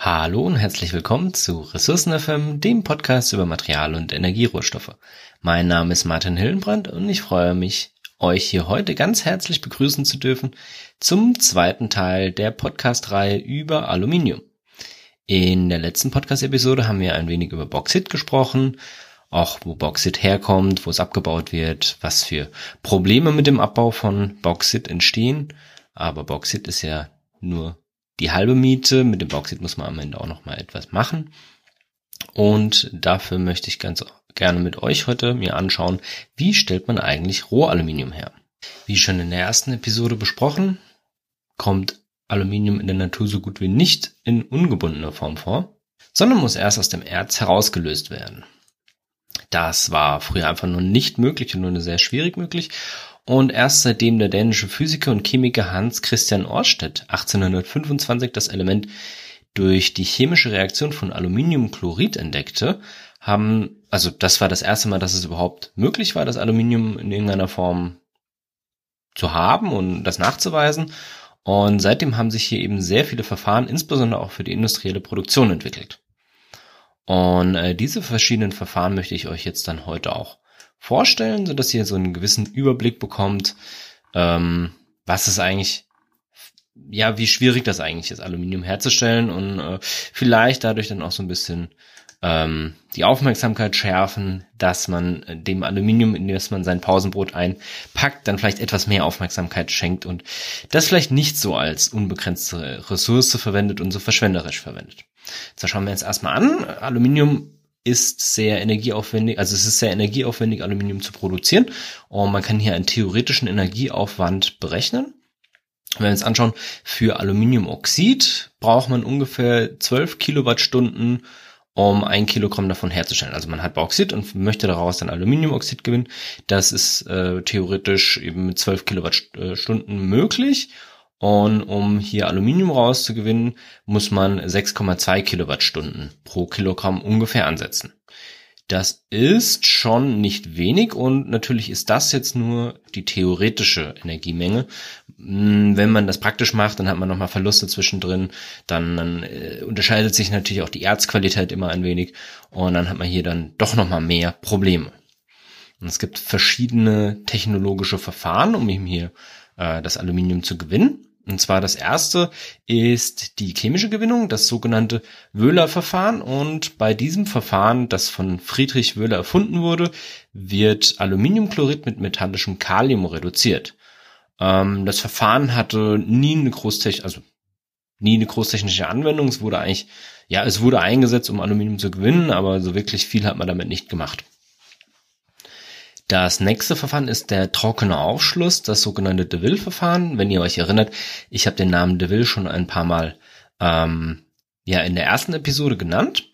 Hallo und herzlich willkommen zu Ressourcen-FM, dem Podcast über Material- und Energierohstoffe. Mein Name ist Martin Hillenbrand und ich freue mich, euch hier heute ganz herzlich begrüßen zu dürfen zum zweiten Teil der Podcast-Reihe über Aluminium. In der letzten Podcast-Episode haben wir ein wenig über Bauxit gesprochen, auch wo Bauxit herkommt, wo es abgebaut wird, was für Probleme mit dem Abbau von Bauxit entstehen. Aber Bauxit ist ja nur die halbe Miete, mit dem Bauxit muss man am Ende auch nochmal etwas machen. Und dafür möchte ich ganz gerne mit euch heute mir anschauen, wie stellt man eigentlich Rohaluminium her? Wie schon in der ersten Episode besprochen, kommt Aluminium in der Natur so gut wie nicht in ungebundener Form vor, sondern muss erst aus dem Erz herausgelöst werden. Das war früher einfach nur nicht möglich und nur sehr schwierig möglich. Und erst seitdem der dänische Physiker und Chemiker Hans Christian Ørsted 1825 das Element durch die chemische Reaktion von Aluminiumchlorid entdeckte, das war das erste Mal, dass es überhaupt möglich war, das Aluminium in irgendeiner Form zu haben und das nachzuweisen. Und seitdem haben sich hier eben sehr viele Verfahren, insbesondere auch für die industrielle Produktion, entwickelt. Und diese verschiedenen Verfahren möchte ich euch jetzt dann heute auch vorstellen, sodass ihr so einen gewissen Überblick bekommt, was es eigentlich, wie schwierig das eigentlich ist, Aluminium herzustellen und vielleicht dadurch dann auch so ein bisschen die Aufmerksamkeit schärfen, dass man dem Aluminium, in das man sein Pausenbrot einpackt, dann vielleicht etwas mehr Aufmerksamkeit schenkt und das vielleicht nicht so als unbegrenzte Ressource verwendet und so verschwenderisch verwendet. So, schauen wir jetzt erstmal an. Aluminium ist sehr energieaufwendig, Aluminium zu produzieren, und man kann hier einen theoretischen Energieaufwand berechnen. Wenn wir uns anschauen, für Aluminiumoxid braucht man ungefähr 12 Kilowattstunden, um 1 Kilogramm davon herzustellen. Also man hat Bauxit und möchte daraus dann Aluminiumoxid gewinnen. Das ist theoretisch eben mit 12 Kilowattstunden möglich. Und um hier Aluminium rauszugewinnen, muss man 6,2 Kilowattstunden pro Kilogramm ungefähr ansetzen. Das ist schon nicht wenig und natürlich ist das jetzt nur die theoretische Energiemenge. Wenn man das praktisch macht, dann hat man nochmal Verluste zwischendrin, dann unterscheidet sich natürlich auch die Erzqualität immer ein wenig und dann hat man hier dann doch nochmal mehr Probleme. Und es gibt verschiedene technologische Verfahren, um eben hier das Aluminium zu gewinnen. Und zwar das erste ist die chemische Gewinnung, das sogenannte Wöhler-Verfahren. Und bei diesem Verfahren, das von Friedrich Wöhler erfunden wurde, wird Aluminiumchlorid mit metallischem Kalium reduziert. Das Verfahren hatte nie eine großtechnische Anwendung. Es wurde eingesetzt, um Aluminium zu gewinnen, aber so wirklich viel hat man damit nicht gemacht. Das nächste Verfahren ist der trockene Aufschluss, das sogenannte Deville-Verfahren. Wenn ihr euch erinnert, ich habe den Namen Deville schon ein paar Mal in der ersten Episode genannt.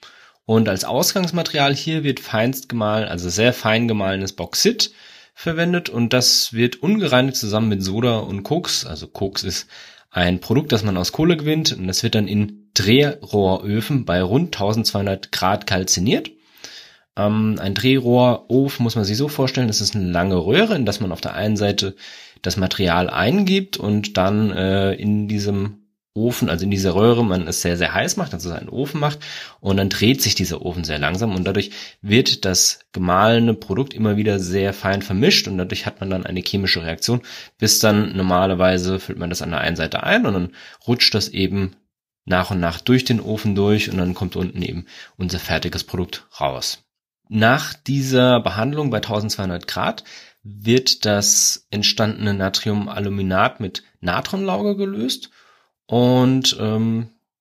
Und als Ausgangsmaterial hier wird sehr fein gemahlenes Bauxit verwendet und das wird ungereinigt zusammen mit Soda und Koks. Also Koks ist ein Produkt, das man aus Kohle gewinnt, und das wird dann in Drehrohröfen bei rund 1200 Grad kalziniert. Ein Drehrohrofen muss man sich so vorstellen, das ist eine lange Röhre, in das man auf der einen Seite das Material eingibt und dann in diesem Ofen, also in dieser Röhre, man es sehr, sehr heiß macht, also einen Ofen macht, und dann dreht sich dieser Ofen sehr langsam und dadurch wird das gemahlene Produkt immer wieder sehr fein vermischt und dadurch hat man dann eine chemische Reaktion, bis dann normalerweise füllt man das an der einen Seite ein und dann rutscht das eben nach und nach durch den Ofen durch und dann kommt unten eben unser fertiges Produkt raus. Nach dieser Behandlung bei 1200 Grad wird das entstandene Natriumaluminat mit Natronlauge gelöst und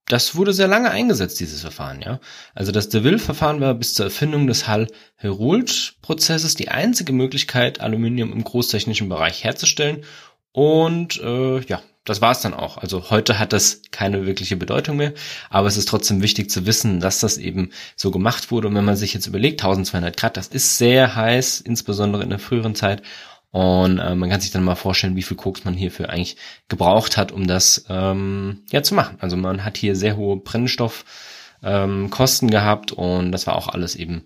das wurde sehr lange eingesetzt, dieses Verfahren, ja. Also das Deville-Verfahren war bis zur Erfindung des Hall-Héroult-Prozesses die einzige Möglichkeit, Aluminium im großtechnischen Bereich herzustellen. Und das war's dann auch. Also heute hat das keine wirkliche Bedeutung mehr, aber es ist trotzdem wichtig zu wissen, dass das eben so gemacht wurde. Und wenn man sich jetzt überlegt, 1200 Grad, das ist sehr heiß, insbesondere in der früheren Zeit. Und man kann sich dann mal vorstellen, wie viel Koks man hierfür eigentlich gebraucht hat, um das zu machen. Also man hat hier sehr hohe Brennstoffkosten gehabt und das war auch alles eben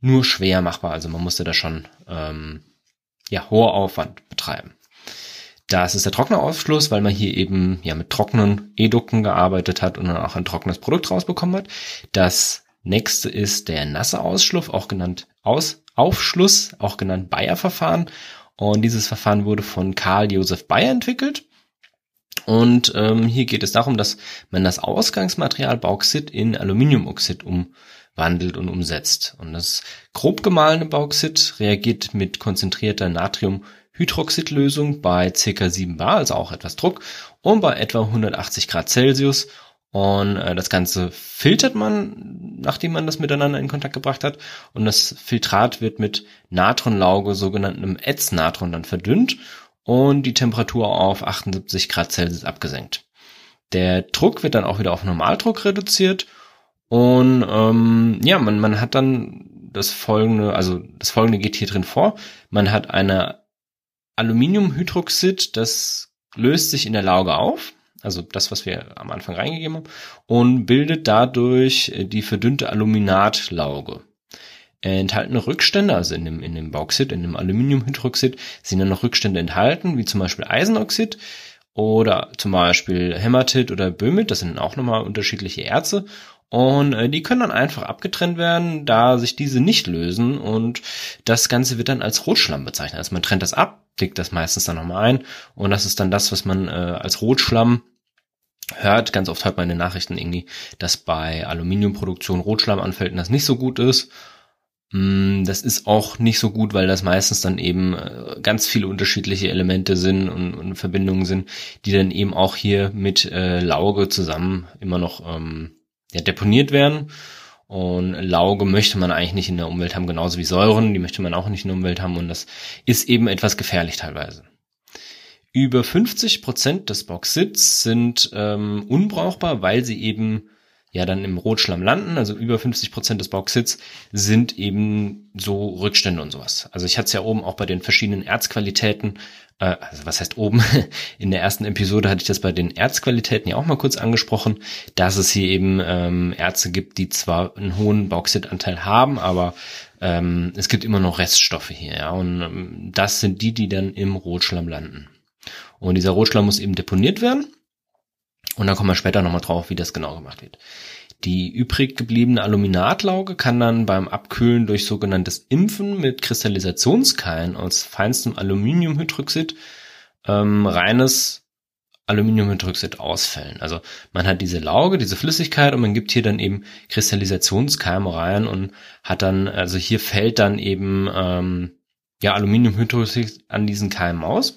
nur schwer machbar. Also man musste da schon hoher Aufwand betreiben. Das ist der trockene Ausschluss, weil man hier eben mit trockenen Edukten gearbeitet hat und dann auch ein trockenes Produkt rausbekommen hat. Das nächste ist der nasse Ausschluss, auch genannt Aufschluss, auch genannt Bayer-Verfahren. Und dieses Verfahren wurde von Karl Josef Bayer entwickelt. Und hier geht es darum, dass man das Ausgangsmaterial Bauxit in Aluminiumoxid umwandelt und umsetzt. Und das grob gemahlene Bauxit reagiert mit konzentrierter Natriumhydroxidlösung bei ca. 7 bar, also auch etwas Druck, und bei etwa 180 Grad Celsius. Und das Ganze filtert man, nachdem man das miteinander in Kontakt gebracht hat. Und das Filtrat wird mit Natronlauge, sogenanntem Ätznatron, dann verdünnt und die Temperatur auf 78 Grad Celsius abgesenkt. Der Druck wird dann auch wieder auf Normaldruck reduziert. Und man hat dann das Folgende geht hier drin vor. Man hat eine Aluminiumhydroxid, das löst sich in der Lauge auf, also das, was wir am Anfang reingegeben haben, und bildet dadurch die verdünnte Aluminatlauge. Enthaltene Rückstände, also in dem Bauxit, in dem Aluminiumhydroxid, sind dann noch Rückstände enthalten, wie zum Beispiel Eisenoxid oder zum Beispiel Hämatit oder Böhmit, das sind auch nochmal unterschiedliche Erze. Und die können dann einfach abgetrennt werden, da sich diese nicht lösen, und das Ganze wird dann als Rotschlamm bezeichnet. Also man trennt das ab, legt das meistens dann nochmal ein, und das ist dann das, was man als Rotschlamm hört. Ganz oft hört man in den Nachrichten irgendwie, dass bei Aluminiumproduktion Rotschlamm anfällt und das nicht so gut ist. Das ist auch nicht so gut, weil das meistens dann eben ganz viele unterschiedliche Elemente sind und Verbindungen sind, die dann eben auch hier mit Lauge zusammen immer noch deponiert werden, und Lauge möchte man eigentlich nicht in der Umwelt haben, genauso wie Säuren, die möchte man auch nicht in der Umwelt haben, und das ist eben etwas gefährlich teilweise. Über 50% des Bauxits sind unbrauchbar, weil sie eben dann im Rotschlamm landen, also über 50% des Bauxits sind eben so Rückstände und sowas. Also ich hatte es ja oben auch bei den verschiedenen Erzqualitäten, also was heißt oben, in der ersten Episode hatte ich das bei den Erzqualitäten ja auch mal kurz angesprochen, dass es hier eben Erze gibt, die zwar einen hohen Bauxitanteil haben, aber es gibt immer noch Reststoffe hier, und das sind die dann im Rotschlamm landen. Und dieser Rotschlamm muss eben deponiert werden. Und dann kommen wir später nochmal drauf, wie das genau gemacht wird. Die übrig gebliebene Aluminatlauge kann dann beim Abkühlen durch sogenanntes Impfen mit Kristallisationskeien aus feinstem Aluminiumhydroxid reines Aluminiumhydroxid ausfällen. Also man hat diese Lauge, diese Flüssigkeit, und man gibt hier dann eben Kristallisationskeime rein und hat dann, also hier fällt dann eben Aluminiumhydroxid an diesen Keimen aus.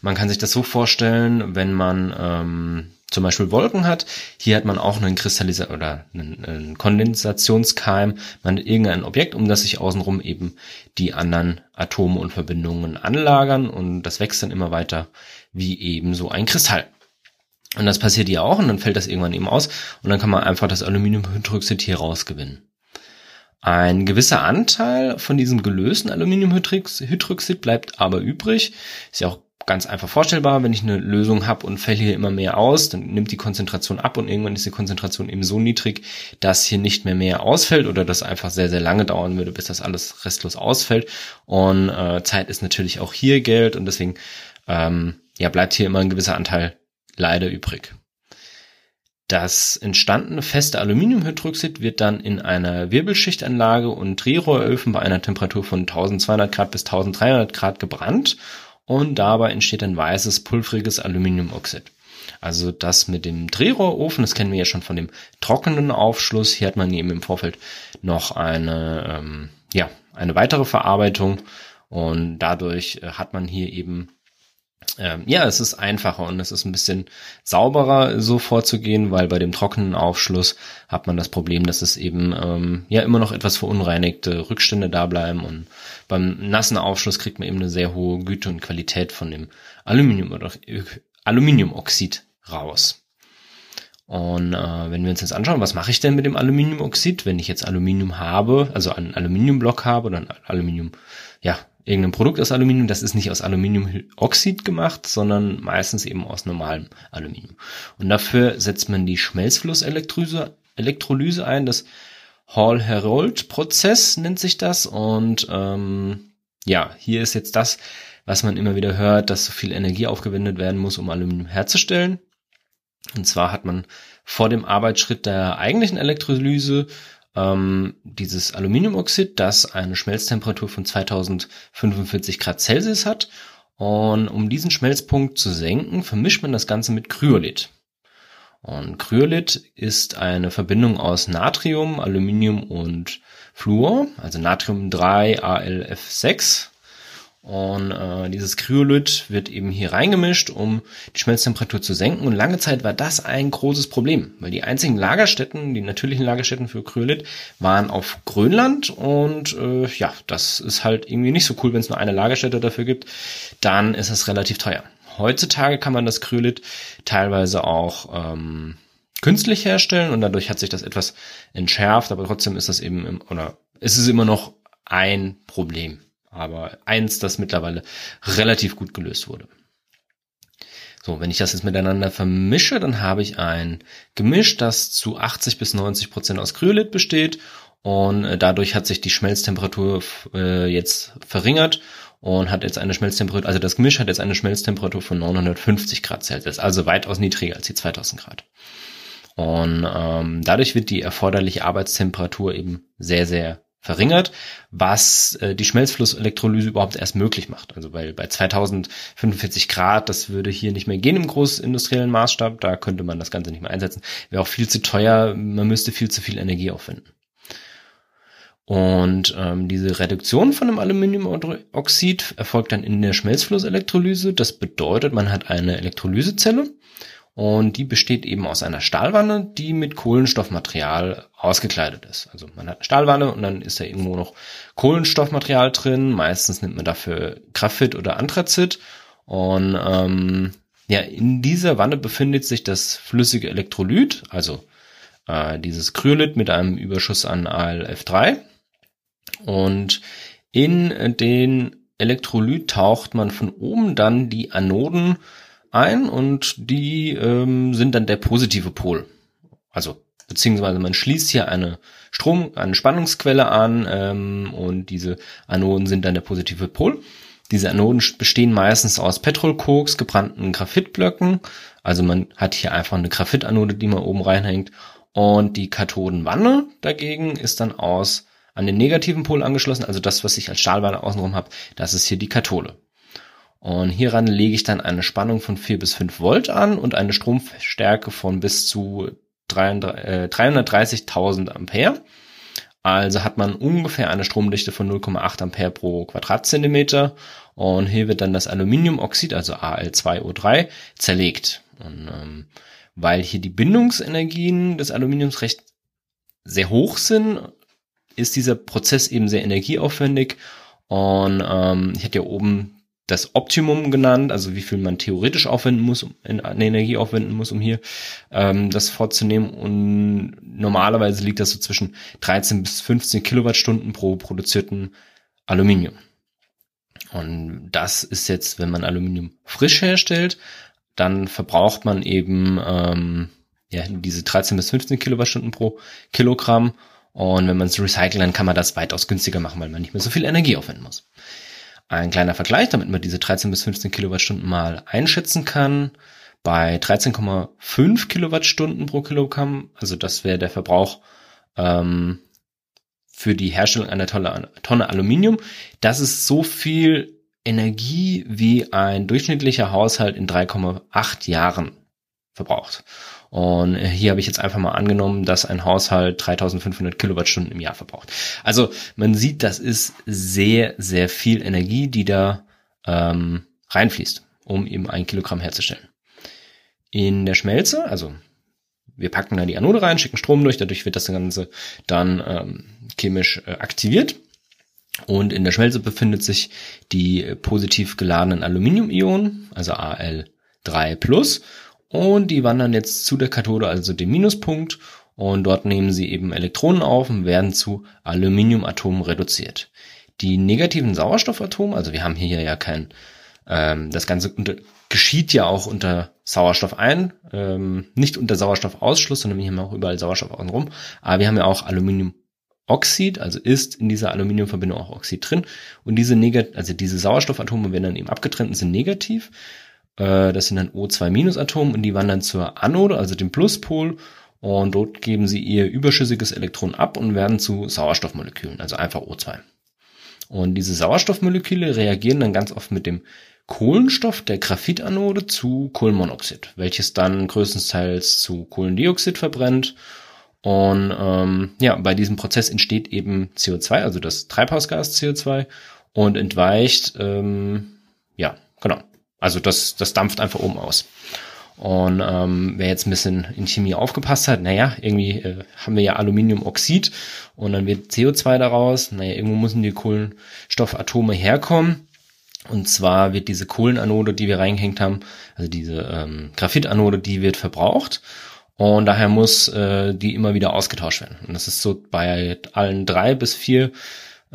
Man kann sich das so vorstellen, wenn man zum Beispiel Wolken hat. Hier hat man auch einen einen Kondensationskeim. Man hat irgendein Objekt, um das sich außenrum eben die anderen Atome und Verbindungen anlagern, und das wächst dann immer weiter wie eben so ein Kristall. Und das passiert hier auch, und dann fällt das irgendwann eben aus, und dann kann man einfach das Aluminiumhydroxid hier rausgewinnen. Ein gewisser Anteil von diesem gelösten Aluminiumhydroxid bleibt aber übrig. Ist ja auch ganz einfach vorstellbar, wenn ich eine Lösung habe und fälle hier immer mehr aus, dann nimmt die Konzentration ab, und irgendwann ist die Konzentration eben so niedrig, dass hier nicht mehr ausfällt oder das einfach sehr, sehr lange dauern würde, bis das alles restlos ausfällt. Und Zeit ist natürlich auch hier Geld, und deswegen bleibt hier immer ein gewisser Anteil leider übrig. Das entstandene feste Aluminiumhydroxid wird dann in einer Wirbelschichtanlage und Drehrohröfen bei einer Temperatur von 1200 Grad bis 1300 Grad gebrannt. Und dabei entsteht ein weißes, pulveriges Aluminiumoxid. Also das mit dem Drehrohrofen, das kennen wir ja schon von dem trockenen Aufschluss. Hier hat man eben im Vorfeld noch eine weitere Verarbeitung. Und dadurch hat man hier eben Ja, es ist einfacher und es ist ein bisschen sauberer, so vorzugehen, weil bei dem trockenen Aufschluss hat man das Problem, dass es eben immer noch etwas verunreinigte Rückstände da bleiben, und beim nassen Aufschluss kriegt man eben eine sehr hohe Güte und Qualität von dem Aluminium oder Aluminiumoxid raus. Und wenn wir uns jetzt anschauen, was mache ich denn mit dem Aluminiumoxid, wenn ich jetzt Aluminium habe, also einen Aluminiumblock habe oder ein Aluminium, irgendein Produkt aus Aluminium, das ist nicht aus Aluminiumoxid gemacht, sondern meistens eben aus normalem Aluminium. Und dafür setzt man die Schmelzflusselektrolyse ein, das Hall-Héroult-Prozess nennt sich das. Und hier ist jetzt das, was man immer wieder hört, dass so viel Energie aufgewendet werden muss, um Aluminium herzustellen. Und zwar hat man vor dem Arbeitsschritt der eigentlichen Elektrolyse dieses Aluminiumoxid, das eine Schmelztemperatur von 2045 Grad Celsius hat. Und um diesen Schmelzpunkt zu senken, vermischt man das Ganze mit Kryolit. Und Kryolit ist eine Verbindung aus Natrium, Aluminium und Fluor, also Natrium 3 AlF6. Und dieses Kryolit wird eben hier reingemischt, um die Schmelztemperatur zu senken. Und lange Zeit war das ein großes Problem, weil die einzigen Lagerstätten, die natürlichen Lagerstätten für Kryolit, waren auf Grönland. Und das ist halt irgendwie nicht so cool, wenn es nur eine Lagerstätte dafür gibt. Dann ist es relativ teuer. Heutzutage kann man das Kryolit teilweise auch künstlich herstellen, und dadurch hat sich das etwas entschärft. Aber trotzdem ist das eben ist es immer noch ein Problem. Aber eins, das mittlerweile relativ gut gelöst wurde. So, wenn ich das jetzt miteinander vermische, dann habe ich ein Gemisch, das zu 80-90% aus Kryolit besteht, und dadurch hat sich die Schmelztemperatur jetzt verringert und hat jetzt eine Schmelztemperatur, also das Gemisch hat jetzt eine Schmelztemperatur von 950 Grad Celsius, also weitaus niedriger als die 2000 Grad. Und dadurch wird die erforderliche Arbeitstemperatur eben sehr, sehr verringert, was die Schmelzflusselektrolyse überhaupt erst möglich macht. Also bei 2045 Grad, das würde hier nicht mehr gehen im großindustriellen Maßstab, da könnte man das Ganze nicht mehr einsetzen. Wäre auch viel zu teuer, man müsste viel zu viel Energie aufwenden. Und diese Reduktion von dem Aluminiumoxid erfolgt dann in der Schmelzflusselektrolyse. Das bedeutet, man hat eine Elektrolysezelle, und die besteht eben aus einer Stahlwanne, die mit Kohlenstoffmaterial ausgekleidet ist. Also man hat eine Stahlwanne und dann ist da irgendwo noch Kohlenstoffmaterial drin. Meistens nimmt man dafür Graphit oder Anthrazit. Und in dieser Wanne befindet sich das flüssige Elektrolyt, also dieses Kryolit mit einem Überschuss an AlF3. Und in den Elektrolyt taucht man von oben dann die Anoden ein, und die sind dann der positive Pol. Also beziehungsweise man schließt hier eine Spannungsquelle an, und diese Anoden sind dann der positive Pol. Diese Anoden bestehen meistens aus Petrolkoks, gebrannten Graphitblöcken. Also man hat hier einfach eine Graphitanode, die man oben reinhängt. Und die Kathodenwanne dagegen ist dann an den negativen Pol angeschlossen. Also das, was ich als Stahlwanne außenrum habe, das ist hier die Kathode. Und hieran lege ich dann eine Spannung von 4 bis 5 Volt an und eine Stromstärke von bis zu 330.000 Ampere. Also hat man ungefähr eine Stromdichte von 0,8 Ampere pro Quadratzentimeter. Und hier wird dann das Aluminiumoxid, also Al2O3, zerlegt. Und weil hier die Bindungsenergien des Aluminiums recht sehr hoch sind, ist dieser Prozess eben sehr energieaufwendig. Und ich hatte ja oben das Optimum genannt, also wie viel man theoretisch aufwenden muss, Energie aufwenden muss, um hier das vorzunehmen. Und normalerweise liegt das so zwischen 13 bis 15 Kilowattstunden pro produzierten Aluminium. Und das ist jetzt, wenn man Aluminium frisch herstellt, dann verbraucht man eben diese 13 bis 15 Kilowattstunden pro Kilogramm. Und wenn man es recycelt, dann kann man das weitaus günstiger machen, weil man nicht mehr so viel Energie aufwenden muss. Ein kleiner Vergleich, damit man diese 13 bis 15 Kilowattstunden mal einschätzen kann. Bei 13,5 Kilowattstunden pro Kilogramm, also das wäre der Verbrauch für die Herstellung einer Tonne Aluminium. Das ist so viel Energie, wie ein durchschnittlicher Haushalt in 3,8 Jahren verbraucht. Und hier habe ich jetzt einfach mal angenommen, dass ein Haushalt 3.500 Kilowattstunden im Jahr verbraucht. Also man sieht, das ist sehr, sehr viel Energie, die da reinfließt. um eben 1 Kilogramm herzustellen. In der Schmelze, also wir packen da die Anode rein, schicken Strom durch, dadurch wird das Ganze dann chemisch aktiviert. Und in der Schmelze befindet sich die positiv geladenen Aluminiumionen, also Al3+, und die wandern jetzt zu der Kathode, also dem Minuspunkt, und dort nehmen sie eben Elektronen auf und werden zu Aluminiumatomen reduziert. Die negativen Sauerstoffatome, also wir haben hier ja kein, das Ganze geschieht ja auch unter Sauerstoff nicht unter Sauerstoffausschluss, sondern wir haben auch überall Sauerstoff außenrum, aber wir haben ja auch Aluminiumoxid, also ist in dieser Aluminiumverbindung auch Oxid drin, und diese Sauerstoffatome werden dann eben abgetrennt und sind negativ, das sind dann O2-Atomen und die wandern zur Anode, also dem Pluspol, und dort geben sie ihr überschüssiges Elektron ab und werden zu Sauerstoffmolekülen, also einfach O2. Und diese Sauerstoffmoleküle reagieren dann ganz oft mit dem Kohlenstoff der Graphitanode zu Kohlenmonoxid, welches dann größtenteils zu Kohlendioxid verbrennt. Und bei diesem Prozess entsteht eben CO2, also das Treibhausgas CO2, und entweicht, also das dampft einfach oben aus. Und wer jetzt ein bisschen in Chemie aufgepasst hat, haben wir ja Aluminiumoxid und dann wird CO2 daraus. Irgendwo müssen die Kohlenstoffatome herkommen. Und zwar wird diese Kohlenanode, die wir reingehängt haben, also diese Graphitanode, die wird verbraucht. Und daher muss die immer wieder ausgetauscht werden. Und das ist so bei allen 3 bis 4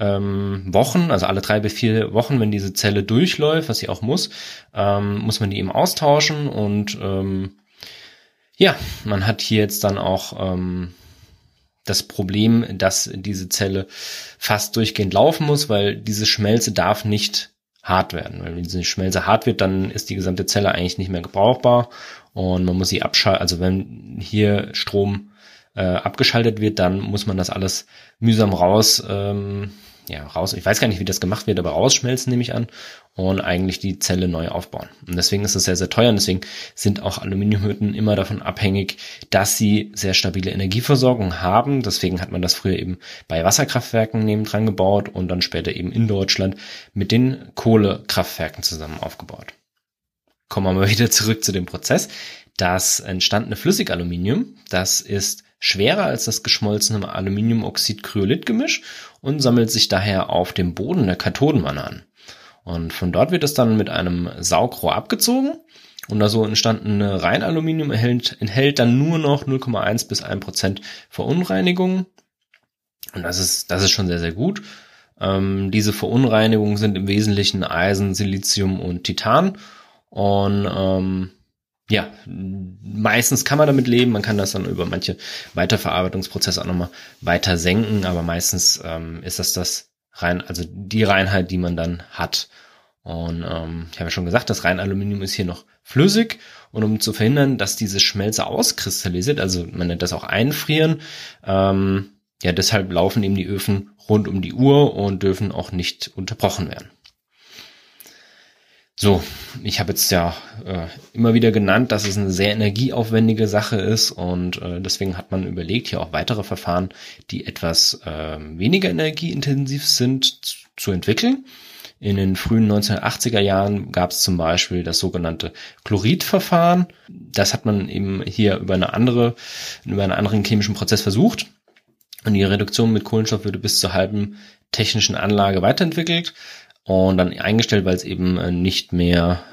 Wochen, also alle 3 bis 4 Wochen, wenn diese Zelle durchläuft, was sie auch muss man die eben austauschen, und man hat hier jetzt dann auch das Problem, dass diese Zelle fast durchgehend laufen muss, weil diese Schmelze darf nicht hart werden, weil wenn diese Schmelze hart wird, dann ist die gesamte Zelle eigentlich nicht mehr gebrauchbar und man muss sie abschalten, also wenn hier Strom abgeschaltet wird, dann muss man das alles mühsam raus, ich weiß gar nicht, wie das gemacht wird, aber rausschmelzen nehme ich an und eigentlich die Zelle neu aufbauen. Und deswegen ist es sehr, sehr teuer und deswegen sind auch Aluminiumhütten immer davon abhängig, dass sie sehr stabile Energieversorgung haben. Deswegen hat man das früher eben bei Wasserkraftwerken nebendran gebaut und dann später eben in Deutschland mit den Kohlekraftwerken zusammen aufgebaut. Kommen wir mal wieder zurück zu dem Prozess. Das entstandene Flüssigaluminium, das ist schwerer als das geschmolzene Aluminiumoxid-Kryolit-Gemisch und sammelt sich daher auf dem Boden der Kathodenwanne an. Und von dort wird es dann mit einem Saugrohr abgezogen und das so entstandene Reinaluminium enthält dann nur noch 0,1 bis 1% Verunreinigungen. Und das ist schon sehr, sehr gut. Diese Verunreinigungen sind im Wesentlichen Eisen, Silizium und Titan. Und meistens kann man damit leben, man kann das dann über manche Weiterverarbeitungsprozesse auch nochmal weiter senken, aber meistens ist das rein, also die Reinheit, die man dann hat. Und ich habe ja schon gesagt, das Reinaluminium ist hier noch flüssig, und um zu verhindern, dass diese Schmelze auskristallisiert, also man nennt das auch Einfrieren, deshalb laufen eben die Öfen rund um die Uhr und dürfen auch nicht unterbrochen werden. So, ich habe jetzt ja immer wieder genannt, dass es eine sehr energieaufwendige Sache ist, und deswegen hat man überlegt, hier auch weitere Verfahren, die etwas weniger energieintensiv sind, zu entwickeln. In den frühen 1980er Jahren gab es zum Beispiel das sogenannte Chloridverfahren. Das hat man eben hier über einen anderen chemischen Prozess versucht. Und die Reduktion mit Kohlenstoff wurde bis zur halben technischen Anlage weiterentwickelt und dann eingestellt, weil es eben nicht mehr,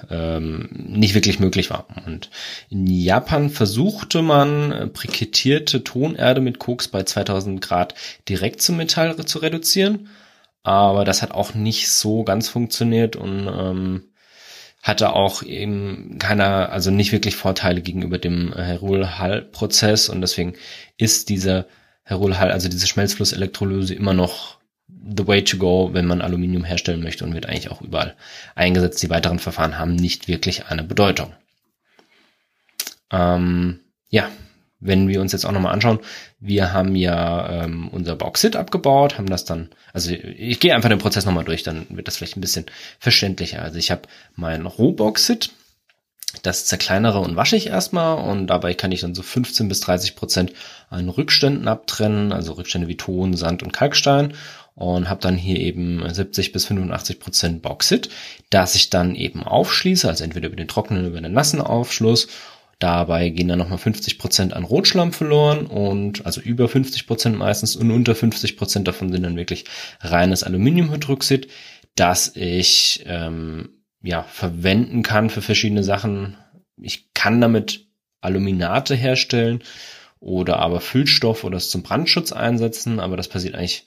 nicht wirklich möglich war. Und in Japan versuchte man, brikettierte Tonerde mit Koks bei 2000 Grad direkt zum Metall zu reduzieren, aber das hat auch nicht so ganz funktioniert und hatte auch eben nicht wirklich Vorteile gegenüber dem Hall-Héroult-Prozess, und deswegen ist dieser Hall-Héroult-Prozess, also diese Schmelzflusselektrolyse, immer noch the way to go, wenn man Aluminium herstellen möchte, und wird eigentlich auch überall eingesetzt. Die weiteren Verfahren haben nicht wirklich eine Bedeutung. Wenn wir uns jetzt auch nochmal anschauen, wir haben ja unser Bauxit abgebaut, haben das dann, also ich gehe einfach den Prozess nochmal durch, dann wird das vielleicht ein bisschen verständlicher. Also ich habe mein Rohbauxit, das zerkleinere und wasche ich erstmal, und dabei kann ich dann so 15 bis 30% an Rückständen abtrennen, also Rückstände wie Ton, Sand und Kalkstein. und habe dann hier eben 70-85% Bauxit, das ich dann eben aufschließe, also entweder über den trockenen oder über den nassen Aufschluss. Dabei gehen dann nochmal 50% an Rotschlamm verloren und also über 50% meistens und unter 50% davon sind dann wirklich reines Aluminiumhydroxid, das ich verwenden kann für verschiedene Sachen. Ich kann damit Aluminate herstellen oder aber Füllstoff oder es zum Brandschutz einsetzen, aber das passiert eigentlich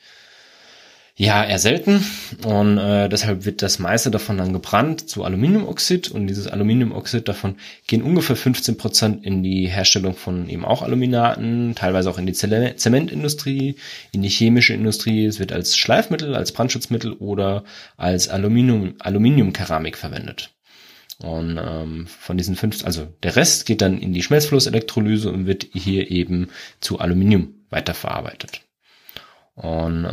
eher selten und deshalb wird das meiste davon dann gebrannt zu Aluminiumoxid und dieses Aluminiumoxid davon gehen ungefähr 15% in die Herstellung von eben auch Aluminaten, teilweise auch in die Zementindustrie, in die chemische Industrie. Es wird als Schleifmittel, als Brandschutzmittel oder als Aluminiumkeramik verwendet. Und von diesen der Rest geht dann in die Schmelzflusselektrolyse und wird hier eben zu Aluminium weiterverarbeitet. Und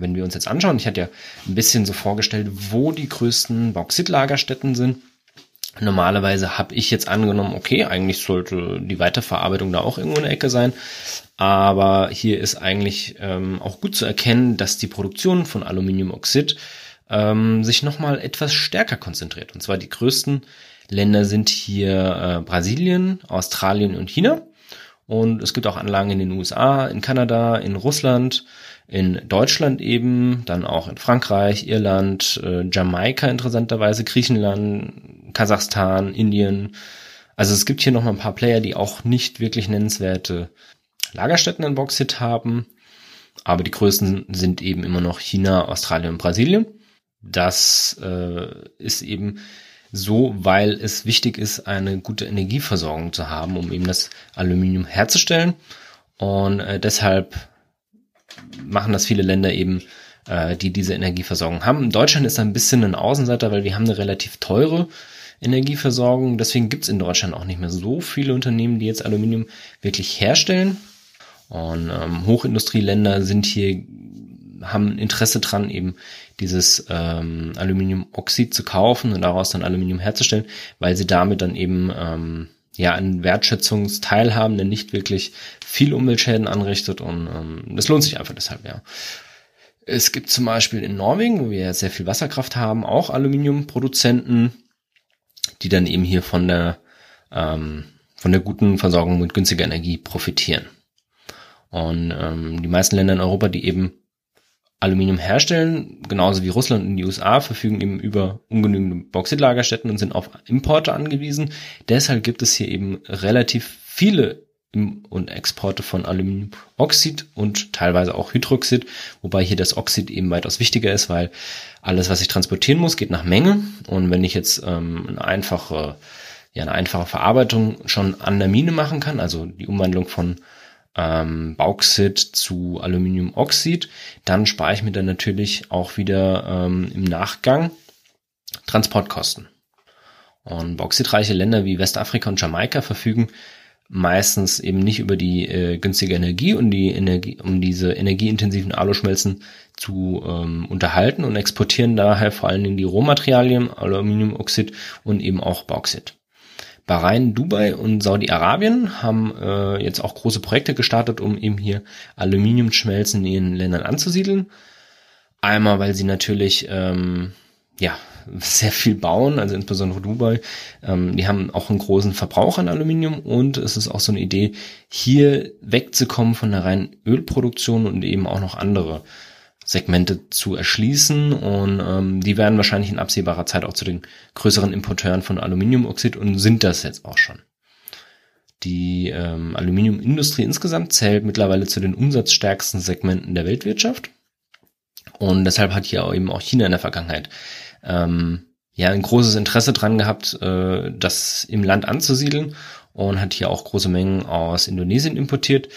wenn wir uns jetzt anschauen, ich hatte ja ein bisschen so vorgestellt, wo die größten Bauxitlagerstätten sind. Normalerweise habe ich jetzt angenommen, okay, eigentlich sollte die Weiterverarbeitung da auch irgendwo in der Ecke sein. Aber hier ist eigentlich auch gut zu erkennen, dass die Produktion von Aluminiumoxid sich nochmal etwas stärker konzentriert. Und zwar die größten Länder sind hier Brasilien, Australien und China. Und es gibt auch Anlagen in den USA, in Kanada, in Russland, in Deutschland eben, dann auch in Frankreich, Irland, Jamaika interessanterweise, Griechenland, Kasachstan, Indien. Also es gibt hier nochmal ein paar Player, die auch nicht wirklich nennenswerte Lagerstätten in Bauxit haben. Aber die größten sind eben immer noch China, Australien und Brasilien. Das ist eben so, weil es wichtig ist, eine gute Energieversorgung zu haben, um eben das Aluminium herzustellen. Und deshalb machen das viele Länder eben, die diese Energieversorgung haben. Deutschland ist da ein bisschen ein Außenseiter, weil wir haben eine relativ teure Energieversorgung. Deswegen gibt es in Deutschland auch nicht mehr so viele Unternehmen, die jetzt Aluminium wirklich herstellen. Und Hochindustrieländer sind hier, haben Interesse dran, eben dieses Aluminiumoxid zu kaufen und daraus dann Aluminium herzustellen, weil sie damit dann eben einen Wertschätzungsteil haben, der nicht wirklich viel Umweltschäden anrichtet und das lohnt sich einfach deshalb, ja. Es gibt zum Beispiel in Norwegen, wo wir ja sehr viel Wasserkraft haben, auch Aluminiumproduzenten, die dann eben hier von der guten Versorgung mit günstiger Energie profitieren. Und die meisten Länder in Europa, die eben Aluminium herstellen, genauso wie Russland und die USA, verfügen eben über ungenügende Bauxitlagerstätten und sind auf Importe angewiesen. Deshalb gibt es hier eben relativ viele und Exporte von Aluminiumoxid und teilweise auch Hydroxid, wobei hier das Oxid eben weitaus wichtiger ist, weil alles, was ich transportieren muss, geht nach Menge. Und wenn ich jetzt eine einfache Verarbeitung schon an der Mine machen kann, also die Umwandlung von Bauxit zu Aluminiumoxid, dann spare ich mir dann natürlich auch wieder im Nachgang Transportkosten. Und bauxitreiche Länder wie Westafrika und Jamaika verfügen meistens eben nicht über die günstige Energie und die Energie, um diese energieintensiven Aluschmelzen zu unterhalten und exportieren daher vor allen Dingen die Rohmaterialien Aluminiumoxid und eben auch Bauxit. Bahrain, Dubai und Saudi-Arabien haben jetzt auch große Projekte gestartet, um eben hier Aluminiumschmelzen in ihren Ländern anzusiedeln. Einmal, weil sie natürlich sehr viel bauen, also insbesondere Dubai. Die haben auch einen großen Verbrauch an Aluminium und es ist auch so eine Idee, hier wegzukommen von der reinen Ölproduktion und eben auch noch andere Segmente zu erschließen und die werden wahrscheinlich in absehbarer Zeit auch zu den größeren Importeuren von Aluminiumoxid und sind das jetzt auch schon. Die Aluminiumindustrie insgesamt zählt mittlerweile zu den umsatzstärksten Segmenten der Weltwirtschaft und deshalb hat hier eben auch China in der Vergangenheit ein großes Interesse dran gehabt, das im Land anzusiedeln und hat hier auch große Mengen aus Indonesien importiert.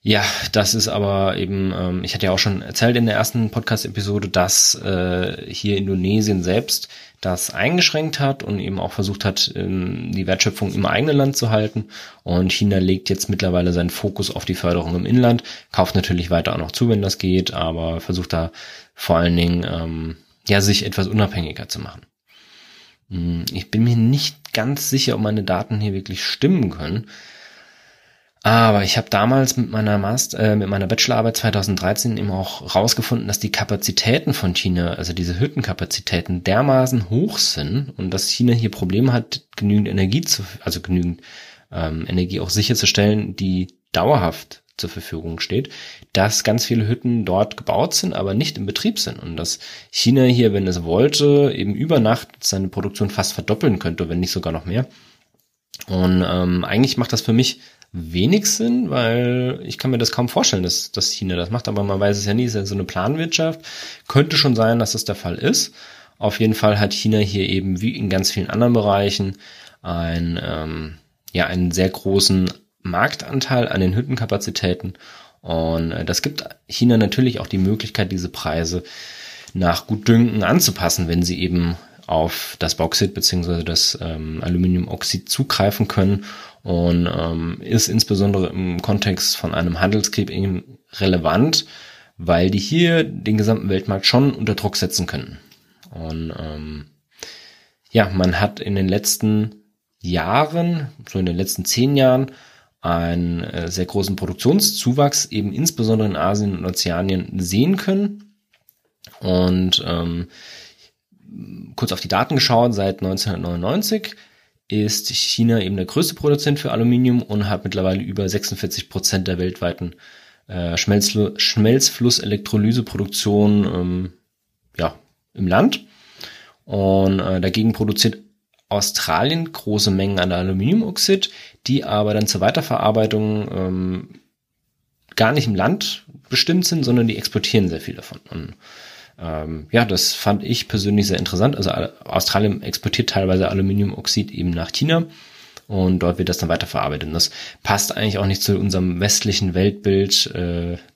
Ja, das ist aber eben, ich hatte ja auch schon erzählt in der ersten Podcast-Episode, dass hier Indonesien selbst das eingeschränkt hat und eben auch versucht hat, die Wertschöpfung im eigenen Land zu halten. Und China legt jetzt mittlerweile seinen Fokus auf die Förderung im Inland, kauft natürlich weiter auch noch zu, wenn das geht, aber versucht da vor allen Dingen sich etwas unabhängiger zu machen. Ich bin mir nicht ganz sicher, ob meine Daten hier wirklich stimmen können. Aber ich habe damals mit meiner Bachelorarbeit 2013 eben auch rausgefunden, dass die Kapazitäten von China, also diese Hüttenkapazitäten, dermaßen hoch sind und dass China hier Probleme hat, genügend Energie auch sicherzustellen, die dauerhaft zur Verfügung steht, dass ganz viele Hütten dort gebaut sind, aber nicht in Betrieb sind und dass China hier, wenn es wollte, eben über Nacht seine Produktion fast verdoppeln könnte, wenn nicht sogar noch mehr. Und eigentlich macht das für mich wenig Sinn, weil ich kann mir das kaum vorstellen, dass China das macht, aber man weiß es ja nie, es ist ja so eine Planwirtschaft. Könnte schon sein, dass das der Fall ist. Auf jeden Fall hat China hier eben wie in ganz vielen anderen Bereichen einen sehr großen Marktanteil an den Hüttenkapazitäten und das gibt China natürlich auch die Möglichkeit, diese Preise nach Gutdünken anzupassen, wenn sie eben auf das Bauxit bzw. das Aluminiumoxid zugreifen können und ist insbesondere im Kontext von einem Handelskrieg eben relevant, weil die hier den gesamten Weltmarkt schon unter Druck setzen können. Und man hat in den letzten Jahren, so in den letzten 10 Jahren, einen sehr großen Produktionszuwachs eben insbesondere in Asien und Ozeanien sehen können. Und kurz auf die Daten geschaut, seit 1999 ist China eben der größte Produzent für Aluminium und hat mittlerweile über 46% der weltweiten Schmelzflusselektrolyseproduktion im Land. Und dagegen produziert Australien große Mengen an Aluminiumoxid, die aber dann zur Weiterverarbeitung gar nicht im Land bestimmt sind, sondern die exportieren sehr viel davon. Und das fand ich persönlich sehr interessant. Also Australien exportiert teilweise Aluminiumoxid eben nach China und dort wird das dann weiterverarbeitet. Und das passt eigentlich auch nicht zu unserem westlichen Weltbild,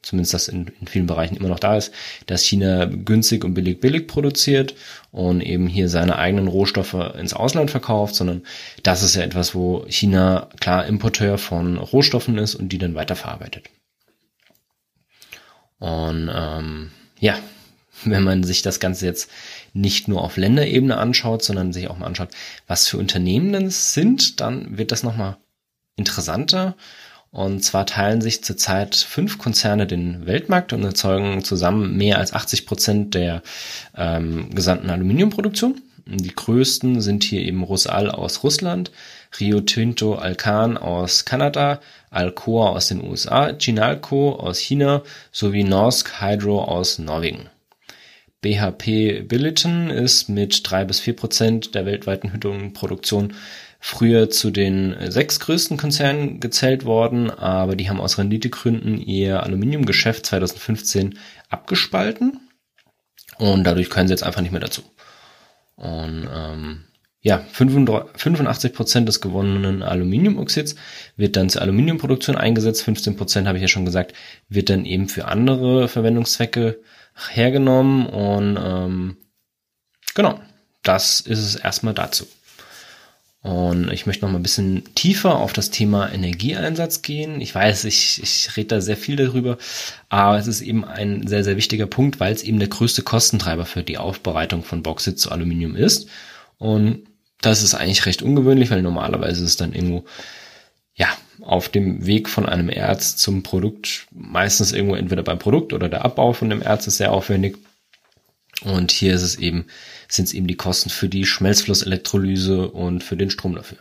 zumindest das in vielen Bereichen immer noch da ist, dass China günstig und billig produziert und eben hier seine eigenen Rohstoffe ins Ausland verkauft, sondern das ist ja etwas, wo China klar Importeur von Rohstoffen ist und die dann weiterverarbeitet. Und wenn man sich das Ganze jetzt nicht nur auf Länderebene anschaut, sondern sich auch mal anschaut, was für Unternehmen das sind, dann wird das nochmal interessanter. Und zwar teilen sich zurzeit 5 Konzerne den Weltmarkt und erzeugen zusammen mehr als 80% der gesamten Aluminiumproduktion. Die größten sind hier eben Rusal aus Russland, Rio Tinto Alcan aus Kanada, Alcoa aus den USA, Chinalco aus China sowie Norsk Hydro aus Norwegen. BHP Billiton ist mit 3-4% der weltweiten Hüttenproduktion früher zu den 6 größten Konzernen gezählt worden, aber die haben aus Renditegründen ihr Aluminiumgeschäft 2015 abgespalten und dadurch können sie jetzt einfach nicht mehr dazu. Und 85% des gewonnenen Aluminiumoxids wird dann zur Aluminiumproduktion eingesetzt, 15% habe ich ja schon gesagt, wird dann eben für andere Verwendungszwecke hergenommen und das ist es erstmal dazu. Und ich möchte noch mal ein bisschen tiefer auf das Thema Energieeinsatz gehen. Ich weiß, ich rede da sehr viel darüber, aber es ist eben ein sehr, sehr wichtiger Punkt, weil es eben der größte Kostentreiber für die Aufbereitung von Bauxit zu Aluminium ist. Und das ist eigentlich recht ungewöhnlich, weil normalerweise ist es dann irgendwo auf dem Weg von einem Erz zum Produkt, meistens irgendwo entweder beim Produkt oder der Abbau von dem Erz ist sehr aufwendig. Und hier sind es eben die Kosten für die Schmelzflusselektrolyse und für den Strom dafür.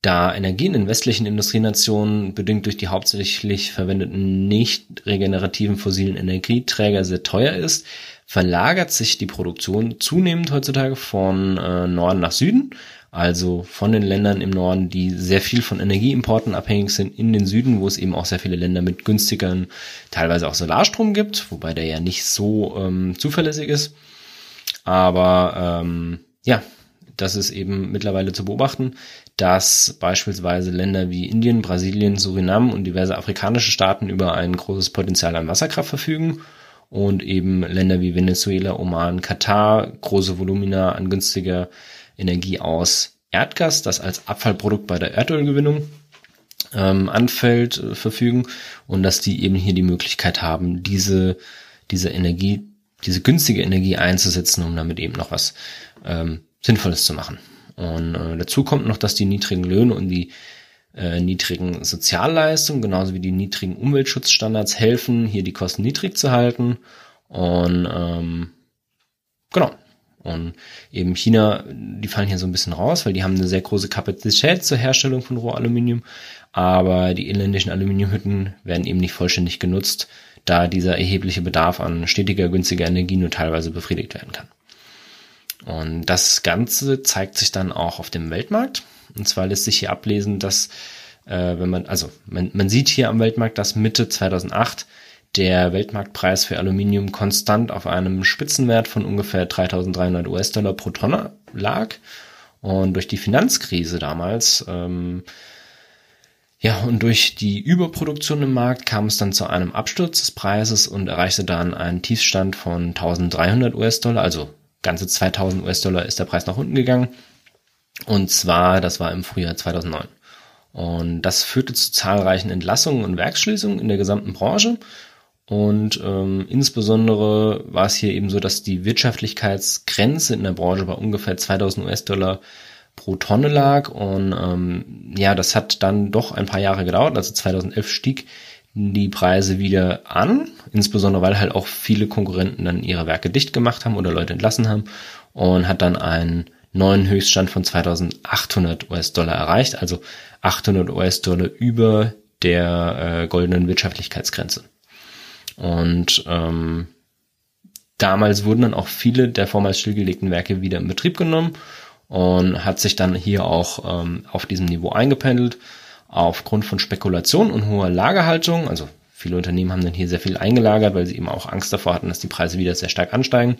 Da Energien in westlichen Industrienationen bedingt durch die hauptsächlich verwendeten nicht regenerativen fossilen Energieträger sehr teuer ist, verlagert sich die Produktion zunehmend heutzutage von Norden nach Süden, also von den Ländern im Norden, die sehr viel von Energieimporten abhängig sind, in den Süden, wo es eben auch sehr viele Länder mit günstigeren, teilweise auch Solarstrom gibt, wobei der ja nicht so zuverlässig ist. Aber das ist eben mittlerweile zu beobachten, dass beispielsweise Länder wie Indien, Brasilien, Surinam und diverse afrikanische Staaten über ein großes Potenzial an Wasserkraft verfügen und eben Länder wie Venezuela, Oman, Katar große Volumina an günstiger Energie aus Erdgas, das als Abfallprodukt bei der Erdölgewinnung anfällt, verfügen und dass die eben hier die Möglichkeit haben, diese günstige Energie einzusetzen, um damit eben noch was Sinnvolles zu machen. Und dazu kommt noch, dass die niedrigen Löhne und die niedrigen Sozialleistungen, genauso wie die niedrigen Umweltschutzstandards helfen, hier die Kosten niedrig zu halten. Und genau. Und eben China, die fallen hier so ein bisschen raus, weil die haben eine sehr große Kapazität zur Herstellung von Rohaluminium, aber die inländischen Aluminiumhütten werden eben nicht vollständig genutzt, da dieser erhebliche Bedarf an stetiger, günstiger Energie nur teilweise befriedigt werden kann. Und das Ganze zeigt sich dann auch auf dem Weltmarkt. Und zwar lässt sich hier ablesen, dass, man sieht hier am Weltmarkt, dass Mitte 2008 der Weltmarktpreis für Aluminium konstant auf einem Spitzenwert von ungefähr $3.300 pro Tonne lag. Und durch die Finanzkrise damals, und durch die Überproduktion im Markt kam es dann zu einem Absturz des Preises und erreichte dann einen Tiefstand von $1.300, also ganze $2.000 ist der Preis nach unten gegangen. Und zwar, das war im Frühjahr 2009. Und das führte zu zahlreichen Entlassungen und Werksschließungen in der gesamten Branche. Und insbesondere war es hier eben so, dass die Wirtschaftlichkeitsgrenze in der Branche bei ungefähr $2.000 pro Tonne lag. Und das hat dann doch ein paar Jahre gedauert. Also 2011 stieg die Preise wieder an, insbesondere weil halt auch viele Konkurrenten dann ihre Werke dicht gemacht haben oder Leute entlassen haben, und hat dann einen neuen Höchststand von $2.800 erreicht, also $800 über der goldenen Wirtschaftlichkeitsgrenze. Und damals wurden dann auch viele der vormals stillgelegten Werke wieder in Betrieb genommen und hat sich dann hier auch auf diesem Niveau eingependelt. Aufgrund von Spekulation und hoher Lagerhaltung, also viele Unternehmen haben dann hier sehr viel eingelagert, weil sie eben auch Angst davor hatten, dass die Preise wieder sehr stark ansteigen.